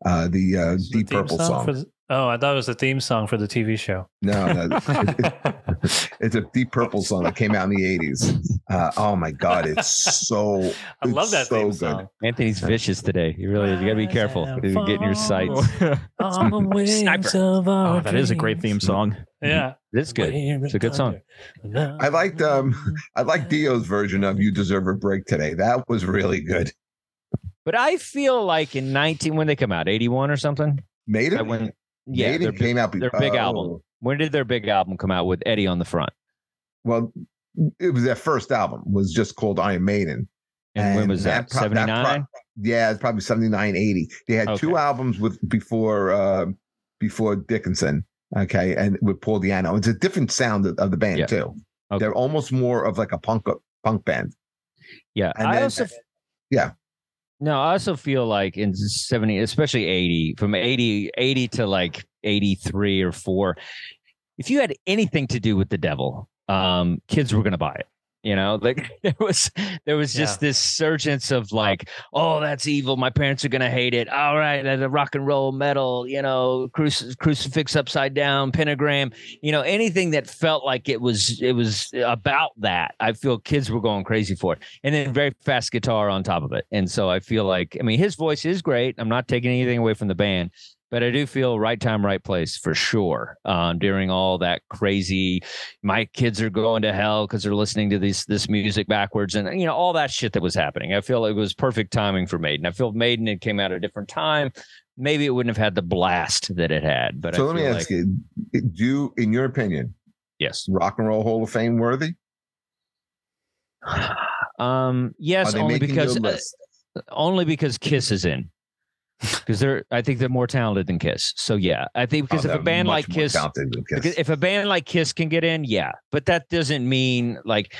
uh, the uh, Deep the Purple song. song. The, oh, I thought it was the theme song for the T V show. No, no it's, it's a Deep Purple song that came out in the eighties. Uh, oh my God, it's so. I it's love that so theme song. Good. Anthony's vicious today. You really, you gotta be careful. You're getting your sights. On the wings of our oh, that is a great theme song. Yeah. It's good. It's a good song. I liked um I liked Dio's version of "You Deserve a Break" today. That was really good. But I feel like in nineteen when they come out, eighty-one or something. Maiden? When, yeah, Maiden big, came out their big oh. album. When did their big album come out with Eddie on the front? Well, it was their first album, was just called Iron Maiden. And, and when was that? seventy-nine? Pro- pro- yeah, it's probably seventy-nine, eighty. They had okay. two albums with before uh, before Dickinson. Okay, and with Paul Di'Anno, it's a different sound of, of the band yeah. too. Okay. They're almost more of like a punk punk band. Yeah, and I then, also, yeah, no, I also feel like in seventy, especially eighty, from eighty, eighty to like eighty-three or four, if you had anything to do with the devil, um, kids were going to buy it. You know, like there was there was just yeah. this surgence of like, oh, that's evil. My parents are going to hate it. All right. The rock and roll metal, you know, cruci- crucifix upside down, pentagram, you know, anything that felt like it was it was about that. I feel kids were going crazy for it. And then very fast guitar on top of it. And so I feel like, I mean, his voice is great. I'm not taking anything away from the band. But I do feel right time, right place for sure. Um, during all that crazy, my kids are going to hell because they're listening to this this music backwards, and you know all that shit that was happening. I feel it was perfect timing for Maiden. I feel Maiden it came out at a different time. Maybe it wouldn't have had the blast that it had. But so I let me ask like, you: do you, in your opinion, yes, Rock and Roll Hall of Fame worthy? um, yes, only because uh, only because Kiss is in. Because they're, I think they're more talented than Kiss. So yeah, I think because oh, if a band like Kiss, Kiss, if a band like Kiss can get in, yeah, but that doesn't mean like,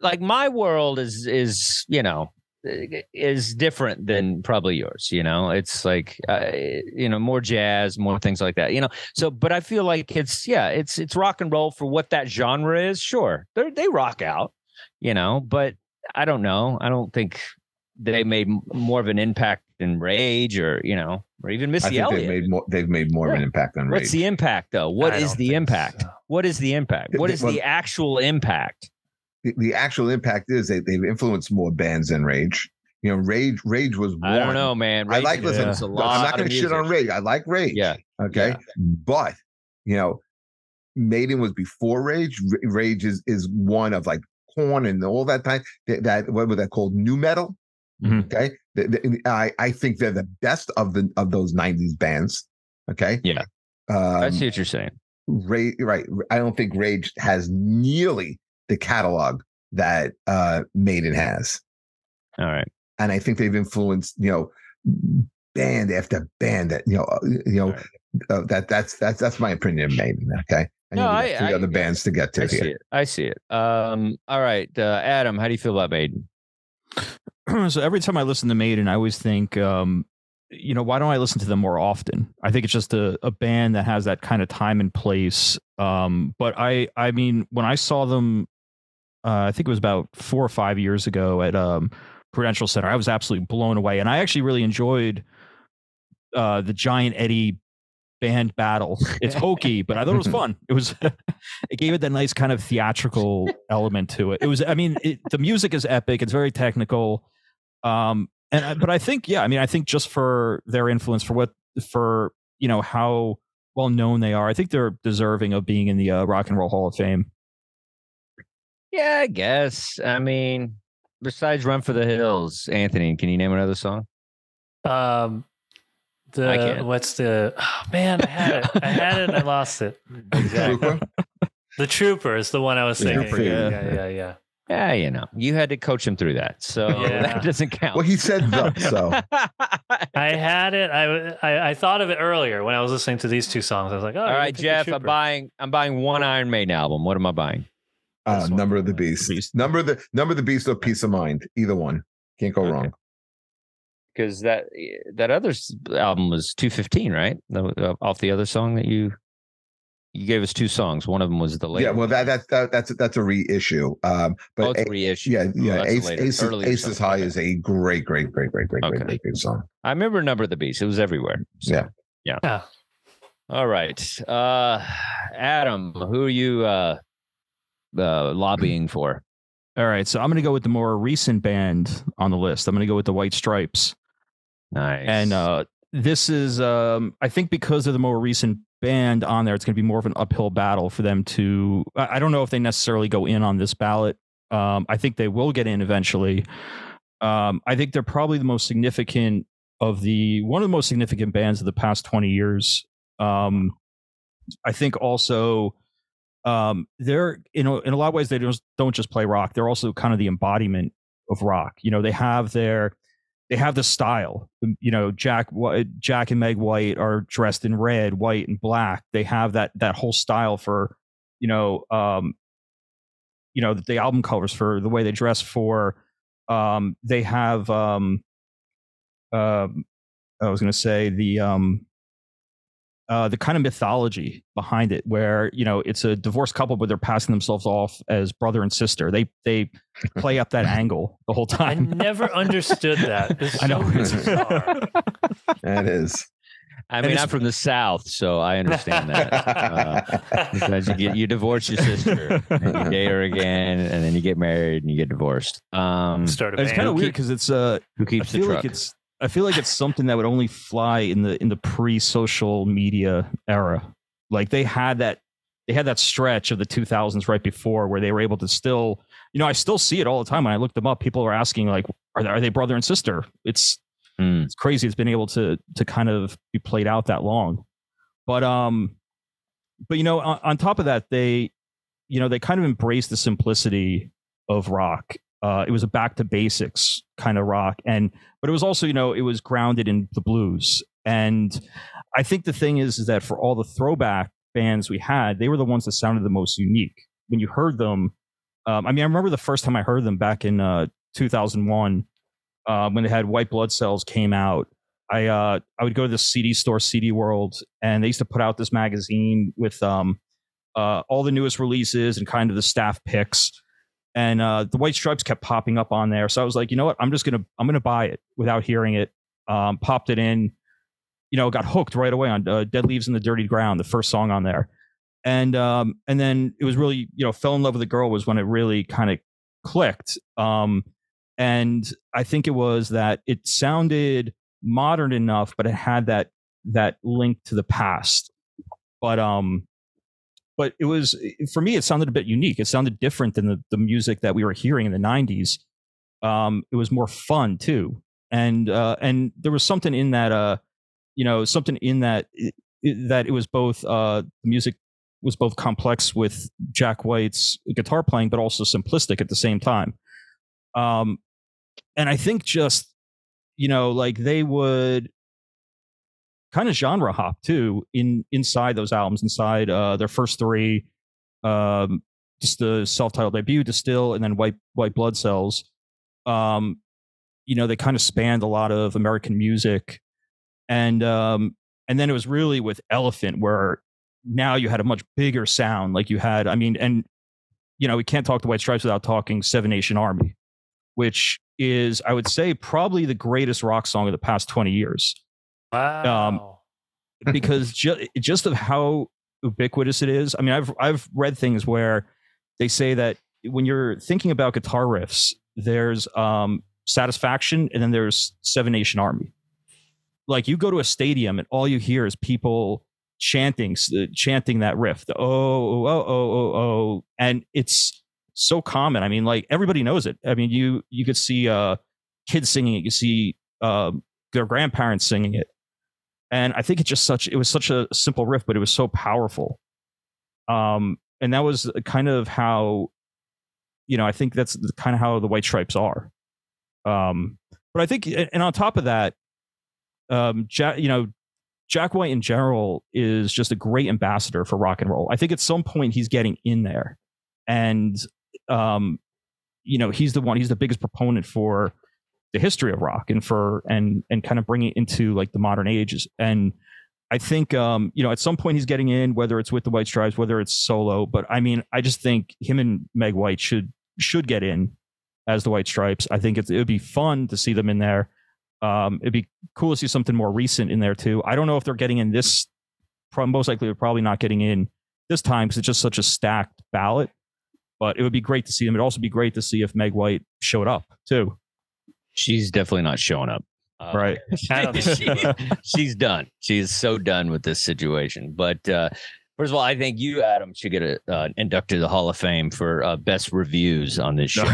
like my world is is you know is different than probably yours. You know, it's like uh, you know more jazz, more things like that. You know, so but I feel like it's yeah, it's it's rock and roll for what that genre is. Sure, they they rock out, you know, but I don't know. I don't think they made more of an impact than Rage, or you know, or even Missy Elliott. They've made more, they've made more yeah. of an impact than Rage. What's the impact, though? What I is the impact? So. What is the impact? What is well, the actual impact? The, the actual impact is they, they've influenced more bands than Rage. You know, Rage. Rage was. Warm. I don't know, man. Rage, I like listening. Yeah. I'm not going to shit on Rage. I like Rage. Yeah. Okay, yeah. But you know, Maiden was before Rage. Rage is is one of like Korn and all that time. That, that what was that called? Nu metal. Mm-hmm. Okay, the, the, I, I think they're the best of the of those nineties bands. Okay, yeah, um, I see what you're saying. Rage, right? I don't think Rage has nearly the catalog that uh, Maiden has. All right, and I think they've influenced you know band after band that, you know, you know, right. uh, that that's, that's, that's my opinion of Maiden. Okay. I no, I, three I, other I, bands to get to I here. See it. I see it. Um, all right. Uh, Adam, how do you feel about Maiden? So every time I listen to Maiden, I always think, um, you know, why don't I listen to them more often? I think it's just a, a band that has that kind of time and place. Um, but I, I mean, when I saw them, uh, I think it was about four or five years ago at um, Prudential Center, I was absolutely blown away. And I actually really enjoyed uh, the Giant Eddie band battle. It's hokey, but I thought it was fun. It was, it gave it that nice kind of theatrical element to it. It was, I mean, it, the music is epic. It's very technical. Um, And I, but I think, yeah, I mean, I think just for their influence, for what, for, you know, how well known they are, I think they're deserving of being in the uh, Rock and Roll Hall of Fame. Yeah, I guess. I mean, besides Run for the Hills, Anthony, can you name another song? Um, the what's the oh, man? I had it. I had it. And I lost it. Exactly. The Trooper is the one I was thinking. Trooper, yeah, yeah, yeah. yeah, yeah. Yeah, you know, you had to coach him through that, so yeah. That doesn't count. Well, he said that, so. I had it. I, I I thought of it earlier when I was listening to these two songs. I was like, oh, all right, Jeff, I'm buying. I'm buying one Iron Maiden album. What am I buying? Uh, Number of the Beast. Beast. Number of the Number of the Beast or Peace of Mind. Either one can't go okay. wrong. Because that that other album was two fifteen, right? Off the other song that you. You gave us two songs. One of them was the later. Yeah, well, that, that, that that's that's a reissue. Um, but oh, it's a reissue. Yeah, yeah. Oh, Ace, Ace, Ace is High is a great, great, great, great, great, okay. great, great, great song. I remember Number of the Beast. It was everywhere. So, yeah, yeah. yeah. All right, uh, Adam, who are you uh, uh, lobbying for? All right, so I'm going to go with the more recent band on the list. I'm going to go with the White Stripes. Nice. And uh, this is, um, I think, because of the more recent band on there, it's going to be more of an uphill battle for them to, I don't know if they necessarily go in on this ballot. Um, I think they will get in eventually. Um, I think they're probably the most significant of the, one of the most significant bands of the past twenty years. Um, I think also um, they're, you know, in a lot of ways, they don't, don't just play rock. They're also kind of the embodiment of rock. You know, they have their, They have the style, you know, Jack, Jack and Meg White are dressed in red, white and black. They have that, that whole style for, you know, um, you know, the album covers, for the way they dress, for um, they have, um, uh, I was going to say the, um, uh, the kind of mythology behind it, where, you know, it's a divorced couple, but they're passing themselves off as brother and sister. They they play up that angle the whole time. I never understood that. I know. So that is. I mean, I'm from the South, so I understand that. Uh, because you get you divorce your sister, and you date her again, and then you get married and you get divorced. Um, Start a it's kind of weird because it's uh, who keeps I feel the truck? Like it's, I feel like it's something that would only fly in the in the pre-social media era. Like they had that they had that stretch of the two thousands right before where they were able to still, you know, I still see it all the time when I look them up. People are asking like, are they, are they brother and sister? It's mm. it's crazy. It's been able to to kind of be played out that long. But um, but you know, on, on top of that, they, you know, they kind of embraced the simplicity of rock. Uh, it was a back to basics kind of rock. And but it was also, you know, it was grounded in the blues. And I think the thing is, is that for all the throwback bands we had, they were the ones that sounded the most unique when you heard them. Um, I mean, I remember the first time I heard them back in uh, two thousand one uh, when they had White Blood Cells came out. I uh, I would go to the C D store, C D World, and they used to put out this magazine with um, uh, all the newest releases and kind of the staff picks. And uh, the White Stripes kept popping up on there. So I was like, you know what? I'm just going to I'm going to buy it without hearing it. Um, popped it in, you know, got hooked right away on uh, Dead Leaves in the Dirty Ground, the first song on there. And um, and then it was really, you know, Fell in Love with a Girl was when it really kind of clicked. Um, and I think it was that it sounded modern enough, but it had that that link to the past. But um. But it was, for me, it sounded a bit unique. It sounded different than the, the music that we were hearing in the nineties. Um, it was more fun, too. And uh, and there was something in that, uh, you know, something in that, it, that it was both, uh, the music was both complex with Jack White's guitar playing, but also simplistic at the same time. Um, and I think just, you know, like they would, kind of genre hop too in inside those albums, inside uh, their first three, um, just the self-titled debut, Distill, and then White White Blood Cells. Um, you know, they kind of spanned a lot of American music, and um, and then it was really with Elephant where now you had a much bigger sound. Like you had, I mean, and you know, we can't talk the White Stripes without talking Seven Nation Army, which is, I would say, probably the greatest rock song of the past twenty years. Wow. Um, because ju- just of how ubiquitous it is. I mean, I've I've read things where they say that when you're thinking about guitar riffs, there's um, Satisfaction and then there's Seven Nation Army. Like you go to a stadium and all you hear is people chanting, uh, chanting that riff. The, oh, oh, oh, oh, oh, oh. And it's so common. I mean, like everybody knows it. I mean, you you could see uh, kids singing it. You see uh, their grandparents singing it. And I think it just such it was such a simple riff, but it was so powerful. Um, and that was kind of how, you know, I think that's kind of how the White Stripes are. Um, but I think, and on top of that, um, Jack, you know, Jack White in general is just a great ambassador for rock and roll. I think at some point he's getting in there, and um, you know, he's the one. He's the biggest proponent for the history of rock and for and and kind of bringing it into like the modern ages. And I think um, you know, at some point he's getting in, whether it's with the White Stripes, whether it's solo. But I mean, I just think him and Meg White should should get in as the White Stripes. I think it's, it would be fun to see them in there. Um, it'd be cool to see something more recent in there too. I don't know if they're getting in this. Most likely, they're probably not getting in this time because it's just such a stacked ballot. But it would be great to see them. It'd also be great to see if Meg White showed up too. She's definitely not showing up. Uh, right. she, she's done. She's so done with this situation. But uh, first of all, I think you, Adam, should get a, uh, inducted to the Hall of Fame for uh, best reviews on this show.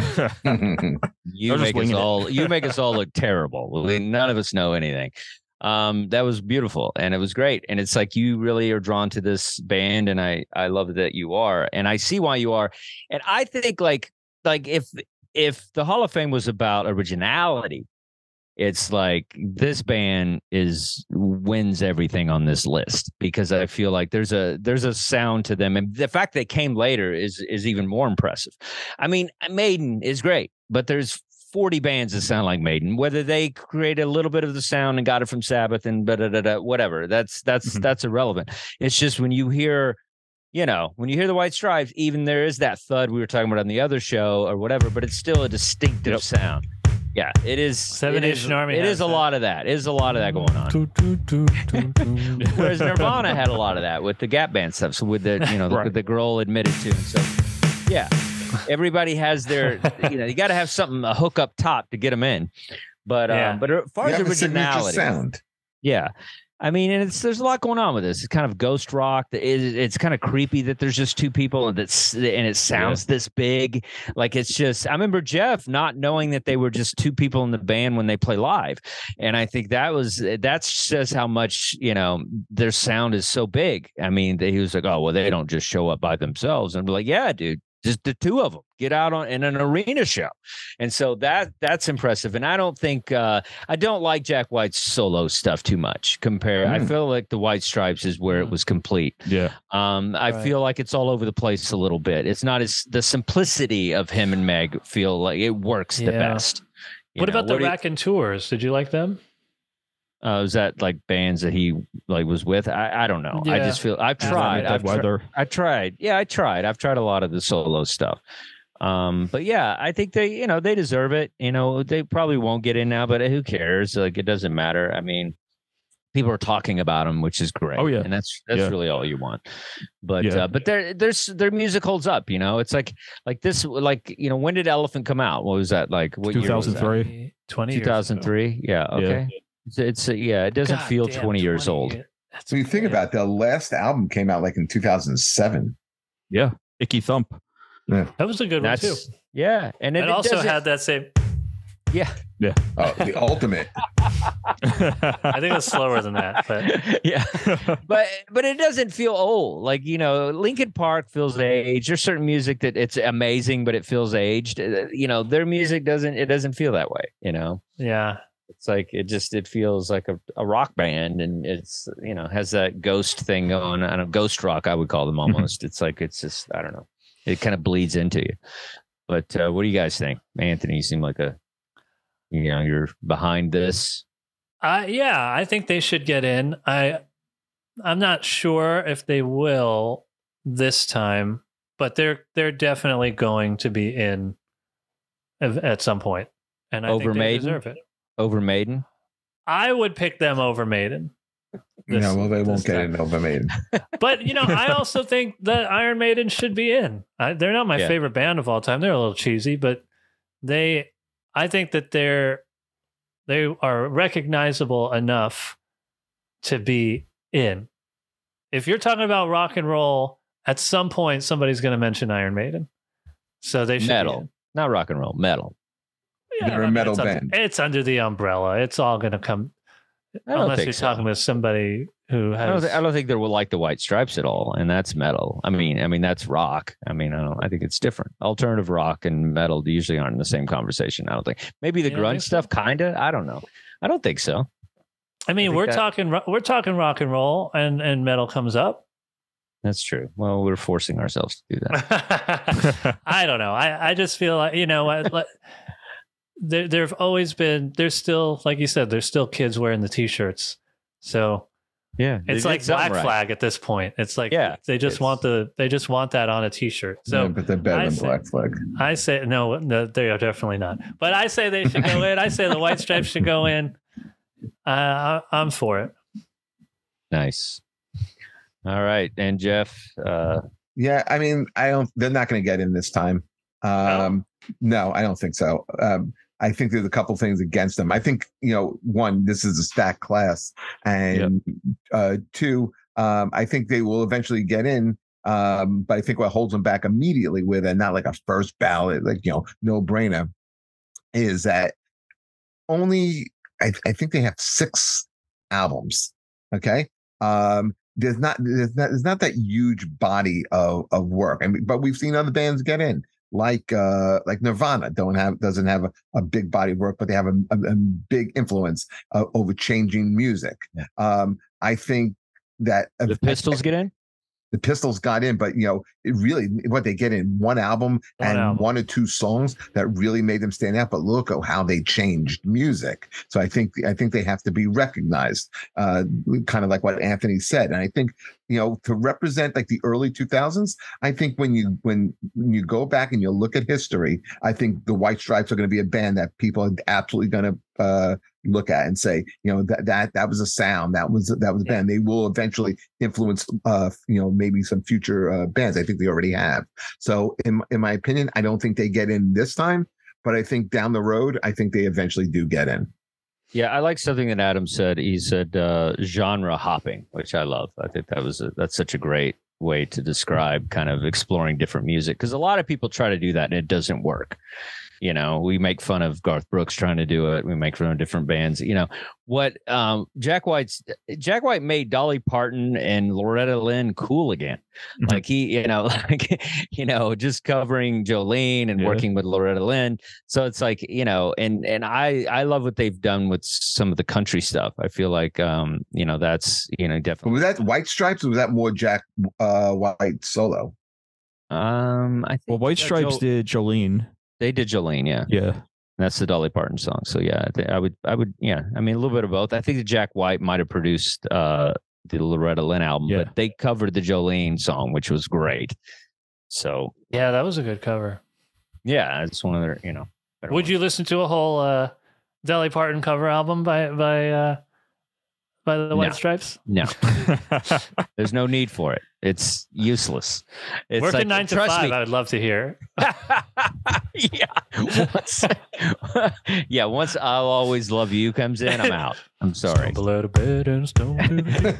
you make us all, you make us all look terrible. None of us know anything. Um, that was beautiful. And it was great. And it's like, you really are drawn to this band. And I, I love that you are. And I see why you are. And I think like, like if, if the Hall of Fame was about originality, it's like this band is wins everything on this list, because I feel like there's a there's a sound to them. And the fact they came later is is even more impressive. I mean, Maiden is great, but there's forty bands that sound like Maiden, whether they created a little bit of the sound and got it from Sabbath and da da da, da whatever. That's that's mm-hmm. that's irrelevant. It's just when you hear You know, when you hear the White Stripes, even there is that thud we were talking about on the other show or whatever, but it's still a distinctive yep. sound. Yeah, it is. Seven Nation Army. It is a that. lot of that. It is a lot of that going on. Do, do, do, do, do. Whereas Nirvana had a lot of that with the Gap Band stuff. So with the you know right. the, the girl admitted to. So yeah, everybody has their you know you got to have something a hook up top to get them in. But yeah. um, but as far you as originality, sound. Yeah. I mean, and it's there's a lot going on with this. It's kind of ghost rock. It's, it's kind of creepy that there's just two people and that's and it sounds yeah. this big. Like it's just. I remember Jeff not knowing that they were just two people in the band when they play live, and I think that was that says how much you know their sound is so big. I mean, he was like, "Oh, well, they don't just show up by themselves." And I'm like, "Yeah, dude, just the two of them get out on in an arena show," and so that that's impressive. And I don't think uh, I don't like Jack White's solo stuff too much. Compared, mm. I feel like the White Stripes is where mm. it was complete. Yeah, um, I right. feel like it's all over the place a little bit. It's not as the simplicity of him and Meg feel like it works yeah. the best. You what know, about what the Raconteurs? Did you like them? Uh, was that like bands that he like was with? I, I don't know. Yeah. I just feel I've tried. I've tri- I tried. Yeah, I tried. I've tried a lot of the solo stuff. Um, but yeah, I think they, you know, they deserve it. You know, they probably won't get in now, but who cares? Like, it doesn't matter. I mean, people are talking about them, which is great. Oh yeah, and that's that's yeah. really all you want. But yeah. uh, but their there's their music holds up. You know, it's like like this like you know when did Elephant come out? What was that like? What two thousand three. two thousand three. Yeah. Okay. Yeah. It's a, yeah, it doesn't God feel damn, twenty years twenty, old. That's when you think about it, the last album came out like in two thousand seven. Yeah, Icky Thump. Yeah. That was a good That's, one too. Yeah, and it, it also had that same. Yeah, yeah. Oh, the ultimate. I think it's slower than that, but yeah, but but it doesn't feel old. Like you know, Linkin Park feels aged. There's certain music that it's amazing, but it feels aged. You know, their music doesn't. It doesn't feel that way. You know. Yeah. It's like it just it feels like a, a rock band, and it's, you know, has that ghost thing going. I don't ghost rock, I would call them almost. It's like it's just I don't know. It kind of bleeds into you. But uh, what do you guys think, Anthony? You seem like a you know you're behind this. Uh, yeah, I think they should get in. I I'm not sure if they will this time, but they're they're definitely going to be in at some point, and I over think they Maiden? deserve it. Over Maiden? I would pick them over Maiden. This, yeah, well, they won't get in over Maiden. But, you know, I also think that Iron Maiden should be in. I, they're not my yeah. favorite band of all time. They're a little cheesy, but they, I think that they're, they are recognizable enough to be in. If you're talking about rock and roll, at some point, somebody's going to mention Iron Maiden. So they should metal, be in. Not rock and roll, metal. Yeah, they're a metal it's band. Under, it's under the umbrella. It's all going to come. Unless you're so. talking with somebody who has. I don't, th- I don't think they will like the White Stripes at all, and that's metal. I mean, I mean that's rock. I mean, I don't. I think it's different. Alternative rock and metal usually aren't in the same conversation. I don't think. Maybe the you grunge stuff, so? kinda. I don't know. I don't think so. I mean, I we're that, talking. We're talking rock and roll, and, and metal comes up. That's true. Well, we're forcing ourselves to do that. I don't know. I, I just feel like you know. I, like, There, there have always been. There's still, like you said, there's still kids wearing the T-shirts. So, yeah, it's like Black right. Flag at this point. It's like, yeah, they just want the, they just want that on a T-shirt. So, yeah, but they're better I than say, Black Flag. I say no, no, they are definitely not. But I say they should go in. I say the White Stripes should go in. Uh, I, I'm for it. Nice. All right, and Jeff. Uh, yeah, I mean, I don't. They're not going to get in this time. Um, oh. No, I don't think so. Um, I think there's a couple things against them. I think, you know, one, this is a stacked class. And yep. uh, two, um, I think they will eventually get in. Um, but I think what holds them back immediately with and not like a first ballot, like, you know, no brainer is that only I, I think they have six albums. OK, um, there's not there's not there's not that huge body of, of work. I mean, but we've seen other bands get in. Like uh, like Nirvana don't have doesn't have a, a big body of work, but they have a, a, a big influence uh, over changing music. Yeah. Um, I think that the if, Pistols get in. The Pistols got in, but you know, it really what they get in one album one and album. one or two songs that really made them stand out. But look at how they changed music. So I think I think they have to be recognized, uh, kind of like what Anthony said. And I think you know to represent like the early two thousands. I think when you when, when you go back and you look at history, I think the White Stripes are going to be a band that people are absolutely going to. Uh, look at and say, you know, that that that was a sound that was that was a band. They will eventually influence, uh, you know, maybe some future uh, bands. I think they already have. So, in in my opinion, I don't think they get in this time, but I think down the road, I think they eventually do get in. Yeah, I like something that Adam said. He said uh, genre hopping, which I love. I think that was a, that's such a great way to describe kind of exploring different music because a lot of people try to do that and it doesn't work. You know, we make fun of Garth Brooks trying to do it. We make fun of different bands. You know what? Um, Jack White's Jack White made Dolly Parton and Loretta Lynn cool again. Mm-hmm. Like he, you know, like you know, just covering Jolene and yeah. working with Loretta Lynn. So it's like you know, and and I I love what they've done with some of the country stuff. I feel like um, you know, that's you know definitely. Was that White Stripes or was that more Jack uh, White solo? Um, I think well, White Stripes Jol- did Jolene. They did Jolene, yeah, yeah. And that's the Dolly Parton song. So yeah, I, th- I would, I would, yeah. I mean, a little bit of both. I think that Jack White might have produced uh, the Loretta Lynn album, yeah. but they covered the Jolene song, which was great. So yeah, that was a good cover. Yeah, it's one of their, you know. Would ones. You listen to a whole uh, Dolly Parton cover album by by uh, by the White no. Stripes? No, there's no need for it. It's useless. It's Working like, nine to five, me. I would love to hear. yeah. Once, yeah. Once I'll Always Love You comes in, I'm out. I'm sorry. Stumble out of bed and stumble to the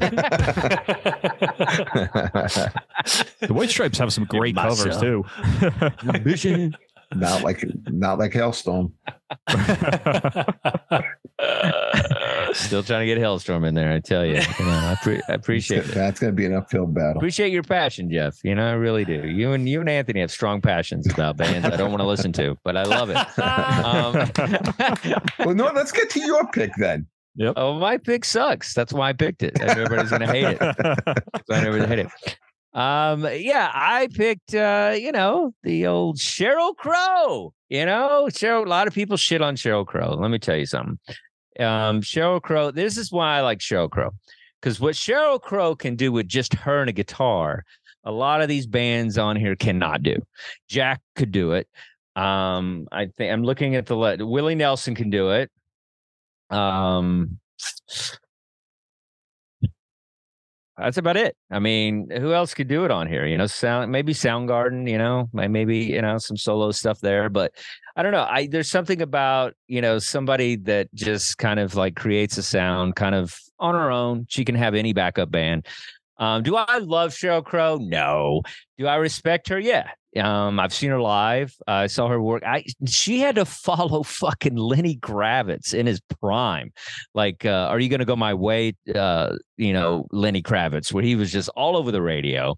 The White Stripes have some great covers too. not like, not like Hailstorm. uh, Still trying to get Hailstorm in there, I tell you. you know, I, pre- I appreciate that's it. That's going to be an uphill battle. Appreciate your passion, Jeff. You know, I really do. You and you and Anthony have strong passions about bands I don't want to listen to, but I love it. Um, well, no, let's get to your pick then. Yep. Oh, my pick sucks. That's why I picked it. Everybody's going to hate it. That's why everybody's going to hate it. Um, yeah, I picked, uh, you know, the old Sheryl Crow, you know, Sheryl, a lot of people shit on Sheryl Crow. Let me tell you something. Um, Sheryl Crow, this is why I like Sheryl Crow, because what Sheryl Crow can do with just her and a guitar, a lot of these bands on here cannot do. Jack could do it. Um, I think I'm looking at the, le- Willie Nelson can do it. Um, That's about it. I mean, who else could do it on here? You know, sound maybe Soundgarden, you know, maybe, you know, some solo stuff there. But I don't know. I there's something about, you know, somebody that just kind of like creates a sound kind of on her own. She can have any backup band. Um, do I love Sheryl Crow? No. Do I respect her? Yeah. Um, I've seen her live. Uh, I saw her work. I she had to follow fucking Lenny Kravitz in his prime. Like, uh, are you going to go my way? Uh, you know, Lenny Kravitz, where he was just all over the radio.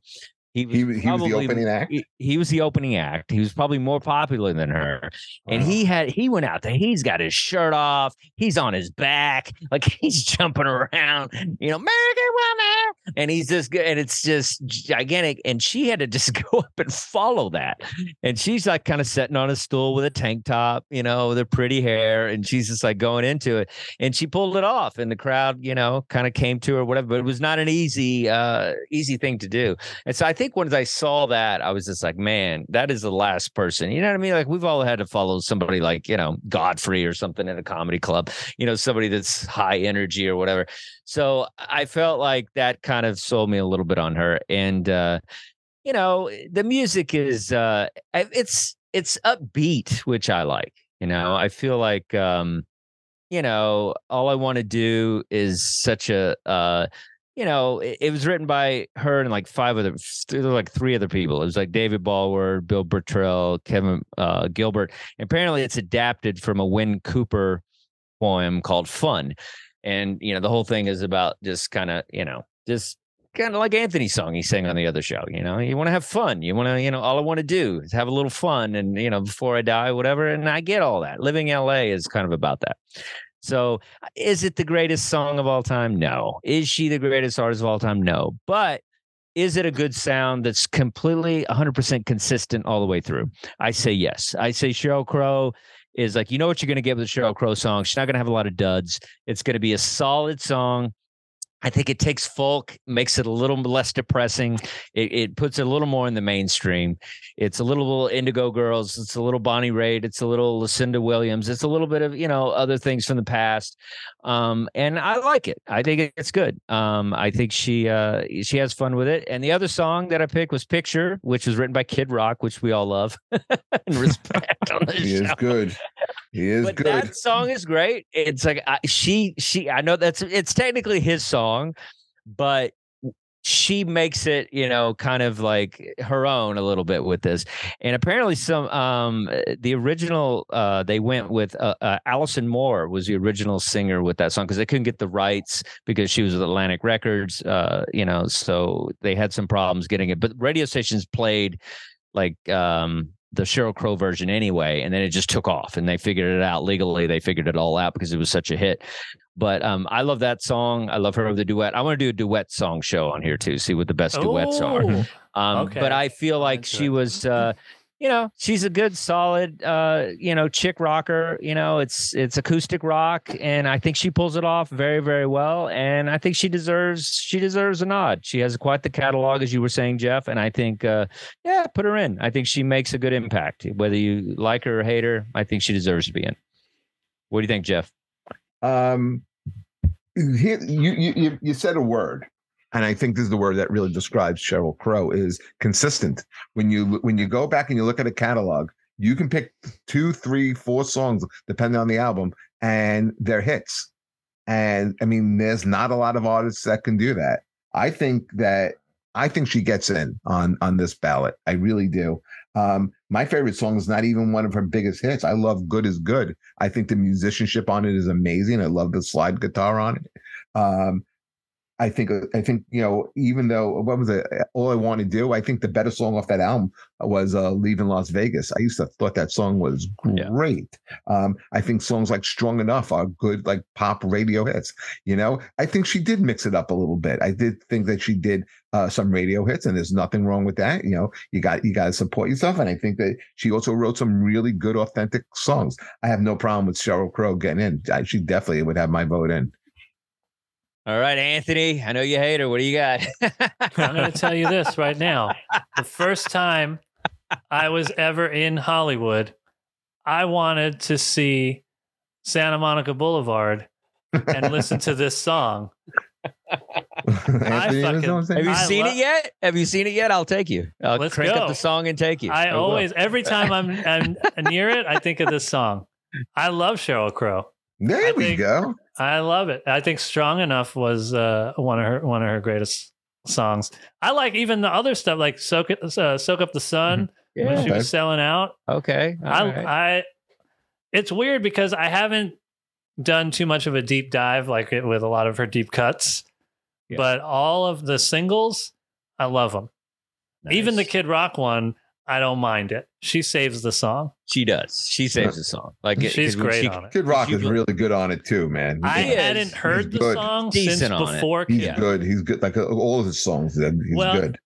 He was, he, he probably, was the opening act. He, he was the opening act. He was probably more popular than her. And wow. he had he went out there. He's got his shirt off. He's on his back, like he's jumping around. You know, American woman. And he's just and it's just gigantic. And she had to just go up and follow that. And she's like kind of sitting on a stool with a tank top, you know, with her pretty hair, and she's just like going into it. And she pulled it off, and the crowd, you know, kind of came to her, whatever. But it was not an easy, uh, easy thing to do. And so I. I think once I saw that, I was just like, man, that is the last person. You know what I mean? Like, we've all had to follow somebody like, you know, Godfrey or something in a comedy club, you know, somebody that's high energy or whatever. So I felt like that kind of sold me a little bit on her. And, uh, you know, the music is uh, it's it's upbeat, which I like. You know, I feel like, um, you know, all I want to do is such a uh you know, it, it was written by her and like five other, like three other people. It was like David Ballward, Bill Bertrell, Kevin uh, Gilbert. Apparently it's adapted from a Wynne Cooper poem called Fun. And, you know, the whole thing is about just kind of, you know, just kind of like Anthony's song he sang on the other show. You know, you want to have fun. You want to, you know, all I want to do is have a little fun. And, you know, before I die, whatever. And I get all that. Living L A is kind of about that. So is it the greatest song of all time? No. Is she the greatest artist of all time? No. But is it a good sound that's completely one hundred percent consistent all the way through? I say yes. I say Sheryl Crow is like, you know what you're going to get with a Sheryl Crow song. She's not going to have a lot of duds. It's going to be a solid song. I think it takes folk, makes it a little less depressing. It, it puts it a little more in the mainstream. It's a little Indigo Girls. It's a little Bonnie Raitt. It's a little Lucinda Williams. It's a little bit of, you know, other things from the past. Um, and I like it. I think it's good. Um, I think she uh, she has fun with it. And the other song that I picked was Picture, which was written by Kid Rock, which we all love and respect on the show. He is good. He is but good. That song is great. It's like I, she she I know that's it's technically his song, but she makes it, you know, kind of like her own a little bit with this. And apparently some um, the original uh, they went with uh, uh, Alison Moore was the original singer with that song because they couldn't get the rights because she was with Atlantic Records, uh, you know, so they had some problems getting it. But radio stations played like um, the Sheryl Crow version anyway, and then it just took off and they figured it out legally. They figured it all out because it was such a hit. But um, I love that song. I love her with the duet. I want to do a duet song show on here too. See what the best Ooh, duets are. Um, okay. But I feel like That's she right. was, uh, you know, she's a good, solid, uh, you know, chick rocker. You know, it's it's acoustic rock, and I think she pulls it off very, very well. And I think she deserves she deserves a nod. She has quite the catalog, as you were saying, Jeff. And I think, uh, yeah, put her in. I think she makes a good impact, whether you like her or hate her. I think she deserves to be in. What do you think, Jeff? Um. Here, you you you said a word, and I think this is the word that really describes Sheryl Crow is consistent. When you when you go back and you look at a catalog, you can pick two, three, four songs depending on the album, and they're hits. And I mean, there's not a lot of artists that can do that. I think that I think she gets in on on this ballot. I really do. Um, my favorite song is not even one of her biggest hits. I love Good Is Good. I think the musicianship on it is amazing. I love the slide guitar on it. Um, I think, I think, you know, even though, what was it? All I Want to Do, I think the better song off that album was uh, Leaving Las Vegas. I used to thought that song was great. Yeah. Um, I think songs like Strong Enough are good, like pop radio hits, you know? I think she did mix it up a little bit. I did think that she did uh, some radio hits, and there's nothing wrong with that. You know, you got, you got to support yourself. And I think that she also wrote some really good, authentic songs. I have no problem with Sheryl Crow getting in. I, she definitely would have my vote in. All right, Anthony, I know you hate her. What do you got? I'm going to tell you this right now. The first time I was ever in Hollywood, I wanted to see Santa Monica Boulevard and listen to this song. Anthony, fucking, have you I seen lo- it yet? Have you seen it yet? I'll take you. I'll Let's crank go. up the song and take you. I, I always, will. every time I'm, I'm near it, I think of this song. I love Sheryl Crow. There I we think, go. I love it. I think "Strong Enough" was uh, one of her one of her greatest songs. I like even the other stuff, like "Soak uh, Soak Up the Sun" yeah. when she was selling out. Okay, All I, right. I. It's weird because I haven't done too much of a deep dive like it with a lot of her deep cuts, yeah. but all of the singles, I love them. Nice. Even the Kid Rock one, I don't mind it. She saves the song. She does. She saves the song. Like it, she's great she, on it. Kid Rock she, is really good on it too, man. I he hadn't is. heard he's the good. song Decent since before. Kid. He's yeah. good. He's good. Like all of his songs, he's well, good.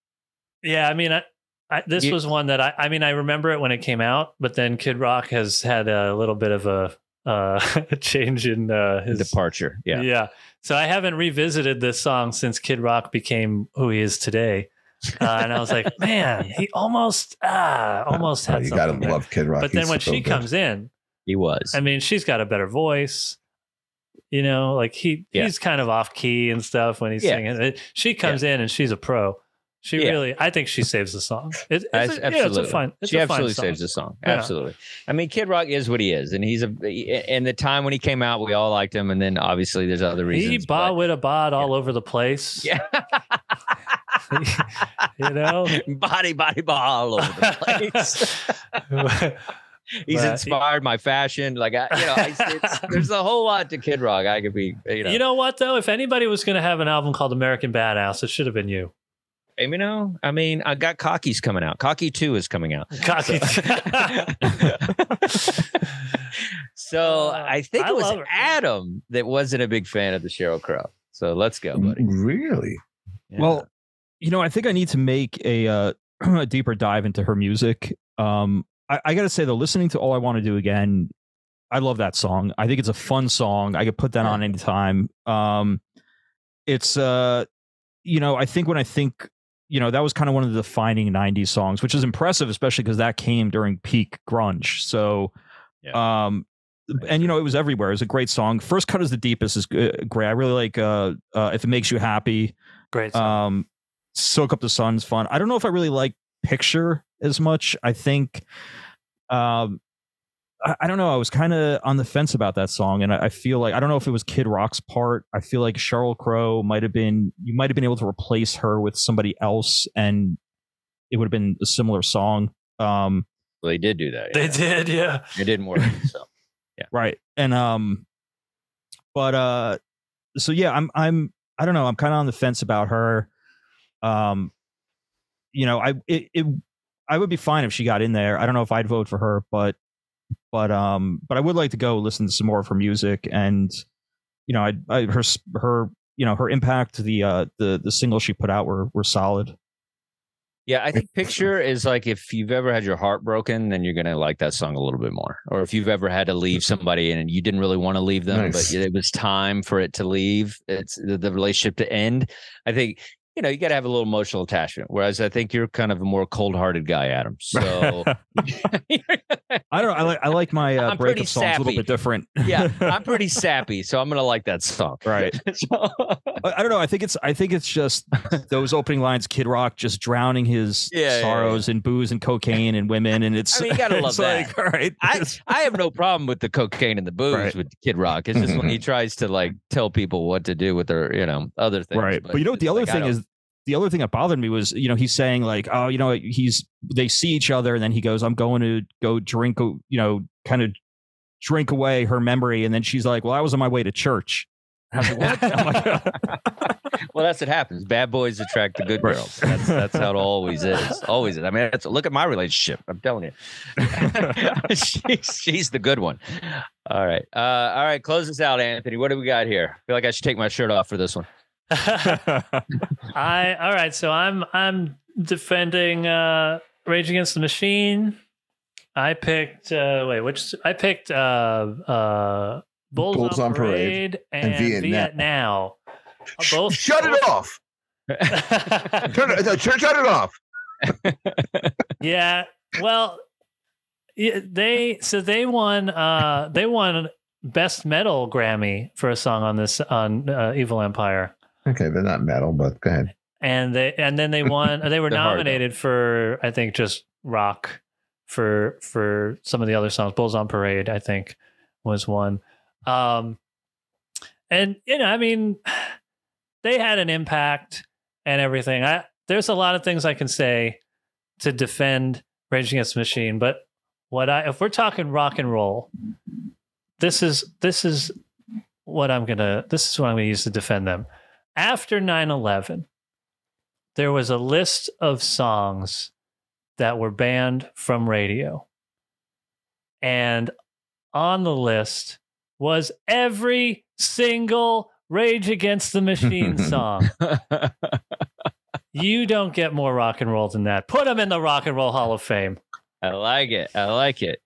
Yeah, I mean, I, I, this you, was one that I. I mean, I remember it when it came out, but then Kid Rock has had a little bit of a uh, change in uh, his departure. Yeah, yeah. So I haven't revisited this song since Kid Rock became who he is today. Uh, and I was like, man, he almost, ah, almost had oh, you something. You gotta love Kid Rock. But then when so she good. comes in, he was. I mean, she's got a better voice. You know, like he, yeah. he's kind of off key and stuff when he's yeah. singing. She comes yeah. in and she's a pro. She yeah. really, I think she saves the song. It, it's, a, absolutely. Yeah, it's a fine. It's she a absolutely fine saves the song. Absolutely. Yeah. I mean, Kid Rock is what he is, and he's a. And the time when he came out, we all liked him, and then obviously there's other reasons. He ba with a bod all yeah. over the place. Yeah. You know, body, body, body all over the place. He's but, inspired my fashion. Like, I, you know, I, it's, there's a whole lot to Kid Rock. I could be, you know, you know what though? If anybody was going to have an album called American Badass, it should have been you. I mean, you know, I mean, I got Cocky's coming out. Cocky two is coming out. Cocky. So, so I think I it was Adam that wasn't a big fan of the Sheryl Crow. So let's go, buddy. Really? Yeah. Well, you know, I think I need to make a, uh, a deeper dive into her music. Um, I, I got to say, though, listening to All I Want to Do Again, I love that song. I think it's a fun song. I could put that yeah. on anytime. Um, it's, uh, you know, I think when I think, you know, that was kind of one of the defining nineties songs, which is impressive, especially because that came during peak grunge. So, yeah. um, and, you know, it was everywhere. It was a great song. First Cut is the Deepest is great. I really like uh, uh, If It Makes You Happy. Great song. Um, Soak Up the Sun's fun. I don't know if I really like Picture as much. I think, um, I, I don't know. I was kind of on the fence about that song, and I, I feel like I don't know if it was Kid Rock's part. I feel like Sheryl Crow might have been. You might have been able to replace her with somebody else, and it would have been a similar song. Um, well, they did do that. Yeah. They did, yeah. It didn't work. So, yeah, right. And um, but uh, so yeah, I'm I'm I don't know. I'm kind of on the fence about her. Um, you know, I, it, it, I would be fine if she got in there. I don't know if I'd vote for her, but, but, um, but I would like to go listen to some more of her music and, you know, I, I, her, her, you know, her impact, the, uh, the, the singles she put out were, were solid. Yeah. I think Picture is like, if you've ever had your heart broken, then you're going to like that song a little bit more. Or if you've ever had to leave somebody and you didn't really want to leave them, nice. but it was time for it to leave. It's the, the relationship to end. I think, you know, you got to have a little emotional attachment. Whereas I think you're kind of a more cold-hearted guy, Adam. So I don't know. I like I like my uh, breakup songs sappy. a little bit different. Yeah, I'm pretty sappy, so I'm gonna like that song. Right. So, I don't know. I think it's I think it's just those opening lines. Kid Rock just drowning his yeah, sorrows yeah, yeah. in booze and cocaine and women, and it's. I mean, you gotta love that. Like, all right. I I have no problem with the cocaine and the booze right. with Kid Rock. It's just when he tries to like tell people what to do with their, you know, other things. Right. But, but you know what the other like, thing is. the other thing that bothered me was, you know, he's saying like, oh, you know, he's, they see each other, and then he goes, I'm going to go drink, you know, kind of drink away her memory. And then she's like, well, I was on my way to church. I was like, what? I'm like, well, that's what happens. Bad boys attract the good girls. That's, that's how it always is. Always is. I mean, that's, look at my relationship. I'm telling you, she's, she's the good one. All right. Uh, all right. Close this out, Anthony. What do we got here? I feel like I should take my shirt off for this one. I all right. So I'm I'm defending uh, Rage Against the Machine. I picked uh, wait, which I picked uh, uh, Bulls, Bulls on, on Parade, Parade and, and Viet, Viet Now. Now. Both shut both. it off. turn, it, no, turn, turn it off. Yeah. Well, they so they won. Uh, they won Best Metal Grammy for a song on this on uh, Evil Empire. Okay, they're not metal, but go ahead. And they and then they won. They were nominated for I think just rock for for some of the other songs. Bulls on Parade, I think, was one. Um, and you know, I mean. They had an impact and everything. I, there's a lot of things I can say to defend Rage Against the Machine, but what I if we're talking rock and roll, this is this is what I'm gonna this is what I'm gonna use to defend them. After nine eleven, there was a list of songs that were banned from radio, and on the list was every single Rage Against the Machine song. You don't get more rock and roll than that. Put them in the Rock and Roll Hall of Fame. I like it. I like it.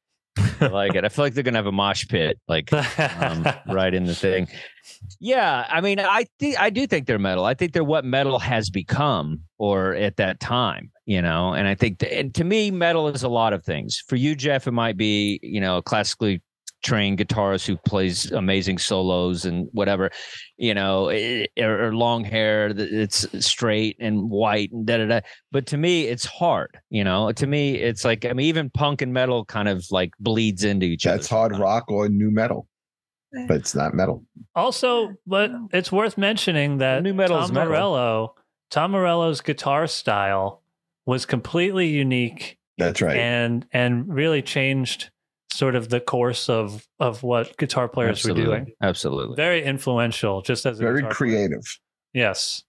I like it. I feel like they're going to have a mosh pit, like um, right in the thing. Yeah. I mean, I think, I do think they're metal. I think they're what metal has become or at that time, you know, and I think, th- and to me, metal is a lot of things. For you, Jeff, it might be, you know, classically trained guitarist who plays amazing solos and whatever, you know, it, or, or long hair that's straight and white and da da da. But to me, it's hard. You know, to me, it's like, I mean, even punk and metal kind of like bleeds into each other. That's hard rock or new metal, but it's not metal. Also, but it's worth mentioning that new metal Tom Morello, Tom Morello's guitar style was completely unique. That's right, and and really changed sort of the course of of what guitar players absolutely. were doing. Absolutely. Very influential, just as a very creative player. Yes.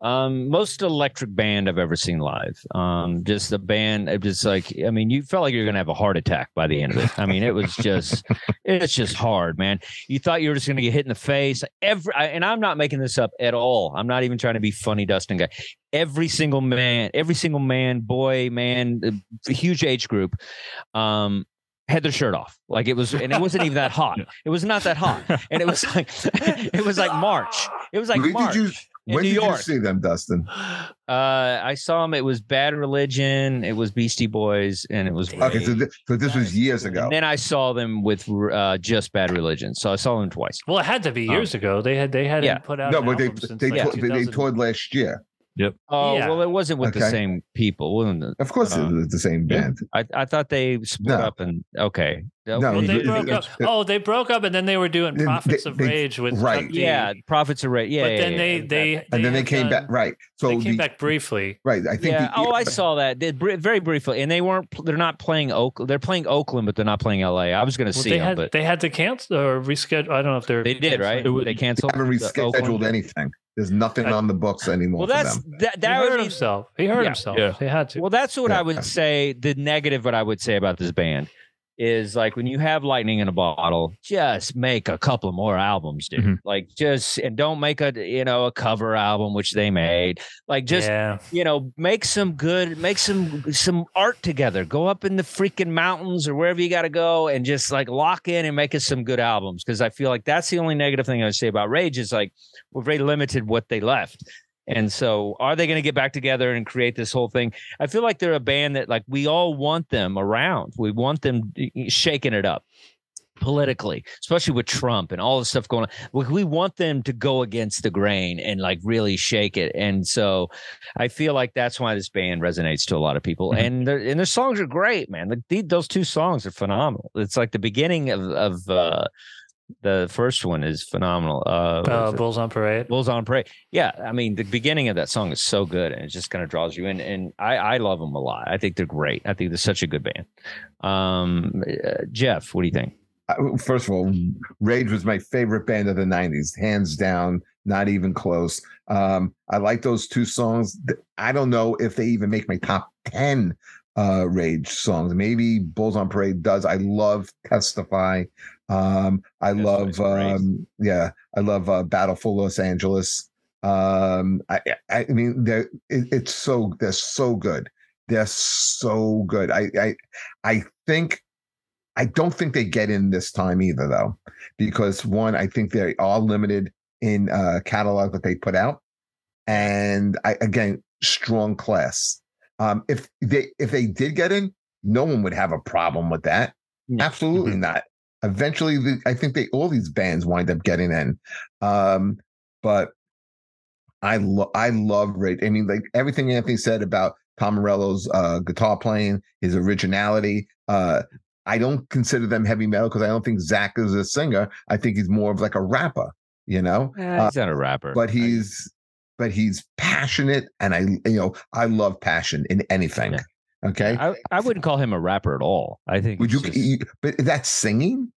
Um, most electric band I've ever seen live. Um, just the band, it was like, I mean, you felt like you're going to have a heart attack by the end of it. I mean, it was just, it's just hard, man. You thought you were just going to get hit in the face. Every, and I'm not making this up at all. I'm not even trying to be funny, Dustin guy. Every single man, every single man, boy, man, a huge age group. Um, had their shirt off, like it was, and it wasn't even that hot. It was not that hot, and it was like, it was like March. It was like when March. Did you, when did you see them, Dustin? Uh, I saw them. It was Bad Religion. It was Beastie Boys, and it was okay. So, th- so this was years ago. And then I saw them with uh, just Bad Religion. So I saw them twice. Well, it had to be years um, ago. They had they hadn't yeah. put out no, but they they, like t- they toured last year. Yep. Oh yeah. Well, it wasn't with okay. the same people, wasn't it? Of course, uh, it was the same band. I, I thought they split no. up and okay. No, well, they it, broke it, up. It, oh, they broke up, and then they were doing Prophets they, of they, Rage with right. Chuck D. Yeah, Prophets of Rage. Yeah, but yeah, then yeah, they, they and they then they came done, back. Right. So they came the, back briefly. Right. I think. Yeah. The, oh, I saw that they, very briefly, and they weren't. They're not playing Oakland. They're playing Oakland, but they're not playing L A. I was going to well, see they them, had, but they had to cancel or reschedule. I don't know if they're. They did right. It, they canceled. They haven't rescheduled anything. There's nothing I, on the books anymore. Well, that's for them. That, that he hurt be, himself. He hurt yeah, himself. Yeah. He had to. Well, that's what yeah. I would say. The negative, what I would say about this band is like when you have lightning in a bottle, just make a couple more albums, dude. Mm-hmm. Like just and don't make a you know a cover album, which they made. Like just yeah. you know make some good, make some some art together. Go up in the freaking mountains or wherever you got to go, and just like lock in and make us some good albums. Because I feel like that's the only negative thing I would say about Rage is like. We're very limited what they left. And so are they going to get back together and create this whole thing? I feel like they're a band that like we all want them around. We want them shaking it up politically, especially with Trump and all the stuff going on. We want them to go against the grain and like really shake it. And so I feel like that's why this band resonates to a lot of people. Mm-hmm. And their, and their songs are great, man. Like those two songs are phenomenal. It's like the beginning of, of, uh, The first one is phenomenal. Uh, uh, Bulls on Parade. Bulls on Parade. Yeah. I mean, the beginning of that song is so good, and it just kind of draws you in. And I, I love them a lot. I think they're great. I think they're such a good band. Um, uh, Jeff, what do you think? First of all, Rage was my favorite band of the nineties, hands down, not even close. Um, I like those two songs. I don't know if they even make my top ten uh, Rage songs. Maybe Bulls on Parade does. I love Testify. Um, I That's love, um, yeah, I love uh, Battle for Los Angeles. Um, I, I mean, they're, it, it's so they're so good. They're so good. I, I, I think. I don't think they get in this time either, though, because one, I think they are limited in uh, catalog that they put out, and I, again, strong class. Um, if they if they did get in, no one would have a problem with that. No. Absolutely mm-hmm. not. Eventually, the, I think they all these bands wind up getting in, um, but I lo- I love Rage. I mean, like everything Anthony said about Tom Morello's uh, guitar playing, his originality. Uh, I don't consider them heavy metal because I don't think Zach is a singer. I think he's more of like a rapper, you know. Uh, he's not a rapper, but he's I, but he's passionate, and I you know I love passion in anything. Yeah. Okay, I, I wouldn't call him a rapper at all. I think would you? Just... you but that's singing.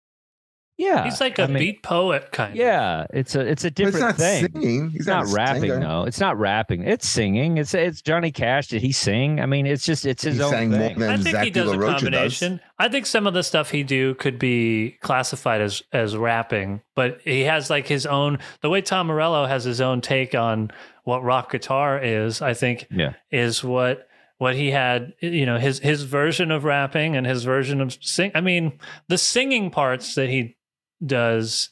Yeah, he's like a I mean, beat poet kind. Yeah, of. it's a it's a different it's not thing. Singing. He's it's not, not rapping. Singer. No, it's not rapping. It's singing. It's it's Johnny Cash. Did he sing? I mean, it's just it's his he own thing. I think Zach he does a combination. Does. I think some of the stuff he do could be classified as as rapping, but he has like his own. The way Tom Morello has his own take on what rock guitar is, I think, yeah. is what. What he had, you know, his his version of rapping and his version of sing. I mean, the singing parts that he does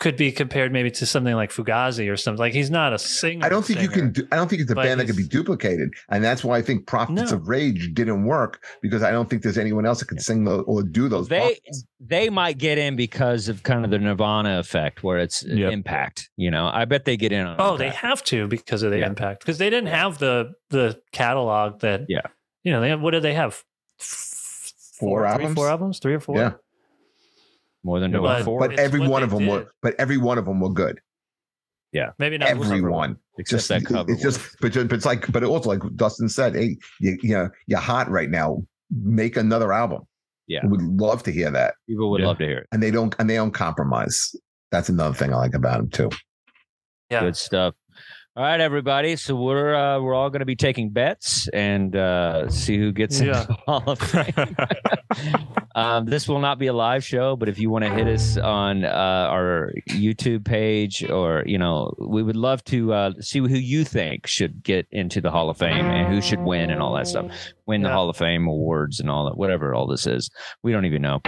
could be compared maybe to something like Fugazi or something. Like he's not a singer. I don't think singer, you can. Do, I don't think it's a band that could be duplicated, and that's why I think Prophets no. of Rage didn't work because I don't think there's anyone else that can sing the, or do those. They prophets. They might get in because of kind of the Nirvana effect, where it's yep. impact. You know, I bet they get in. on Oh, impact. They have to because of the yeah. impact because they didn't have the the catalog that. Yeah, you know, they have, what did they have? Four, four albums, three, four albums, three or four. Yeah. More than no one, but, but every one of them did. were, but every one of them were good. Yeah, maybe not everyone. Except just, that cover. It's one. just, but, but it's like, but also like Dustin said, hey, you, you know, you're hot right now. Make another album. Yeah, would love to hear that. People would yeah. love to hear it, and they don't, and they don't compromise. That's another thing I like about them too. Yeah, good stuff. All right, everybody. So we're uh, we're all going to be taking bets and uh, see who gets yeah. into all of it. Um, this will not be a live show, but if you want to hit us on uh, our YouTube page, or you know, we would love to uh, see who you think should get into the Hall of Fame and who should win and all that stuff. Win the yeah. Hall of Fame awards and all that, whatever all this is. We don't even know.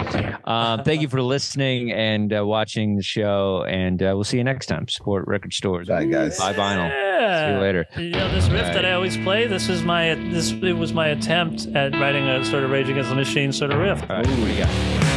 Um, thank you for listening and uh, watching the show, and uh, we'll see you next time. Support record stores. Bye guys. Bye vinyl. Yeah. See you later. You know, this riff right. that I always play, this is my this it was my attempt at writing a sort of Rage Against the Machine sort of riff. All right, what do you got?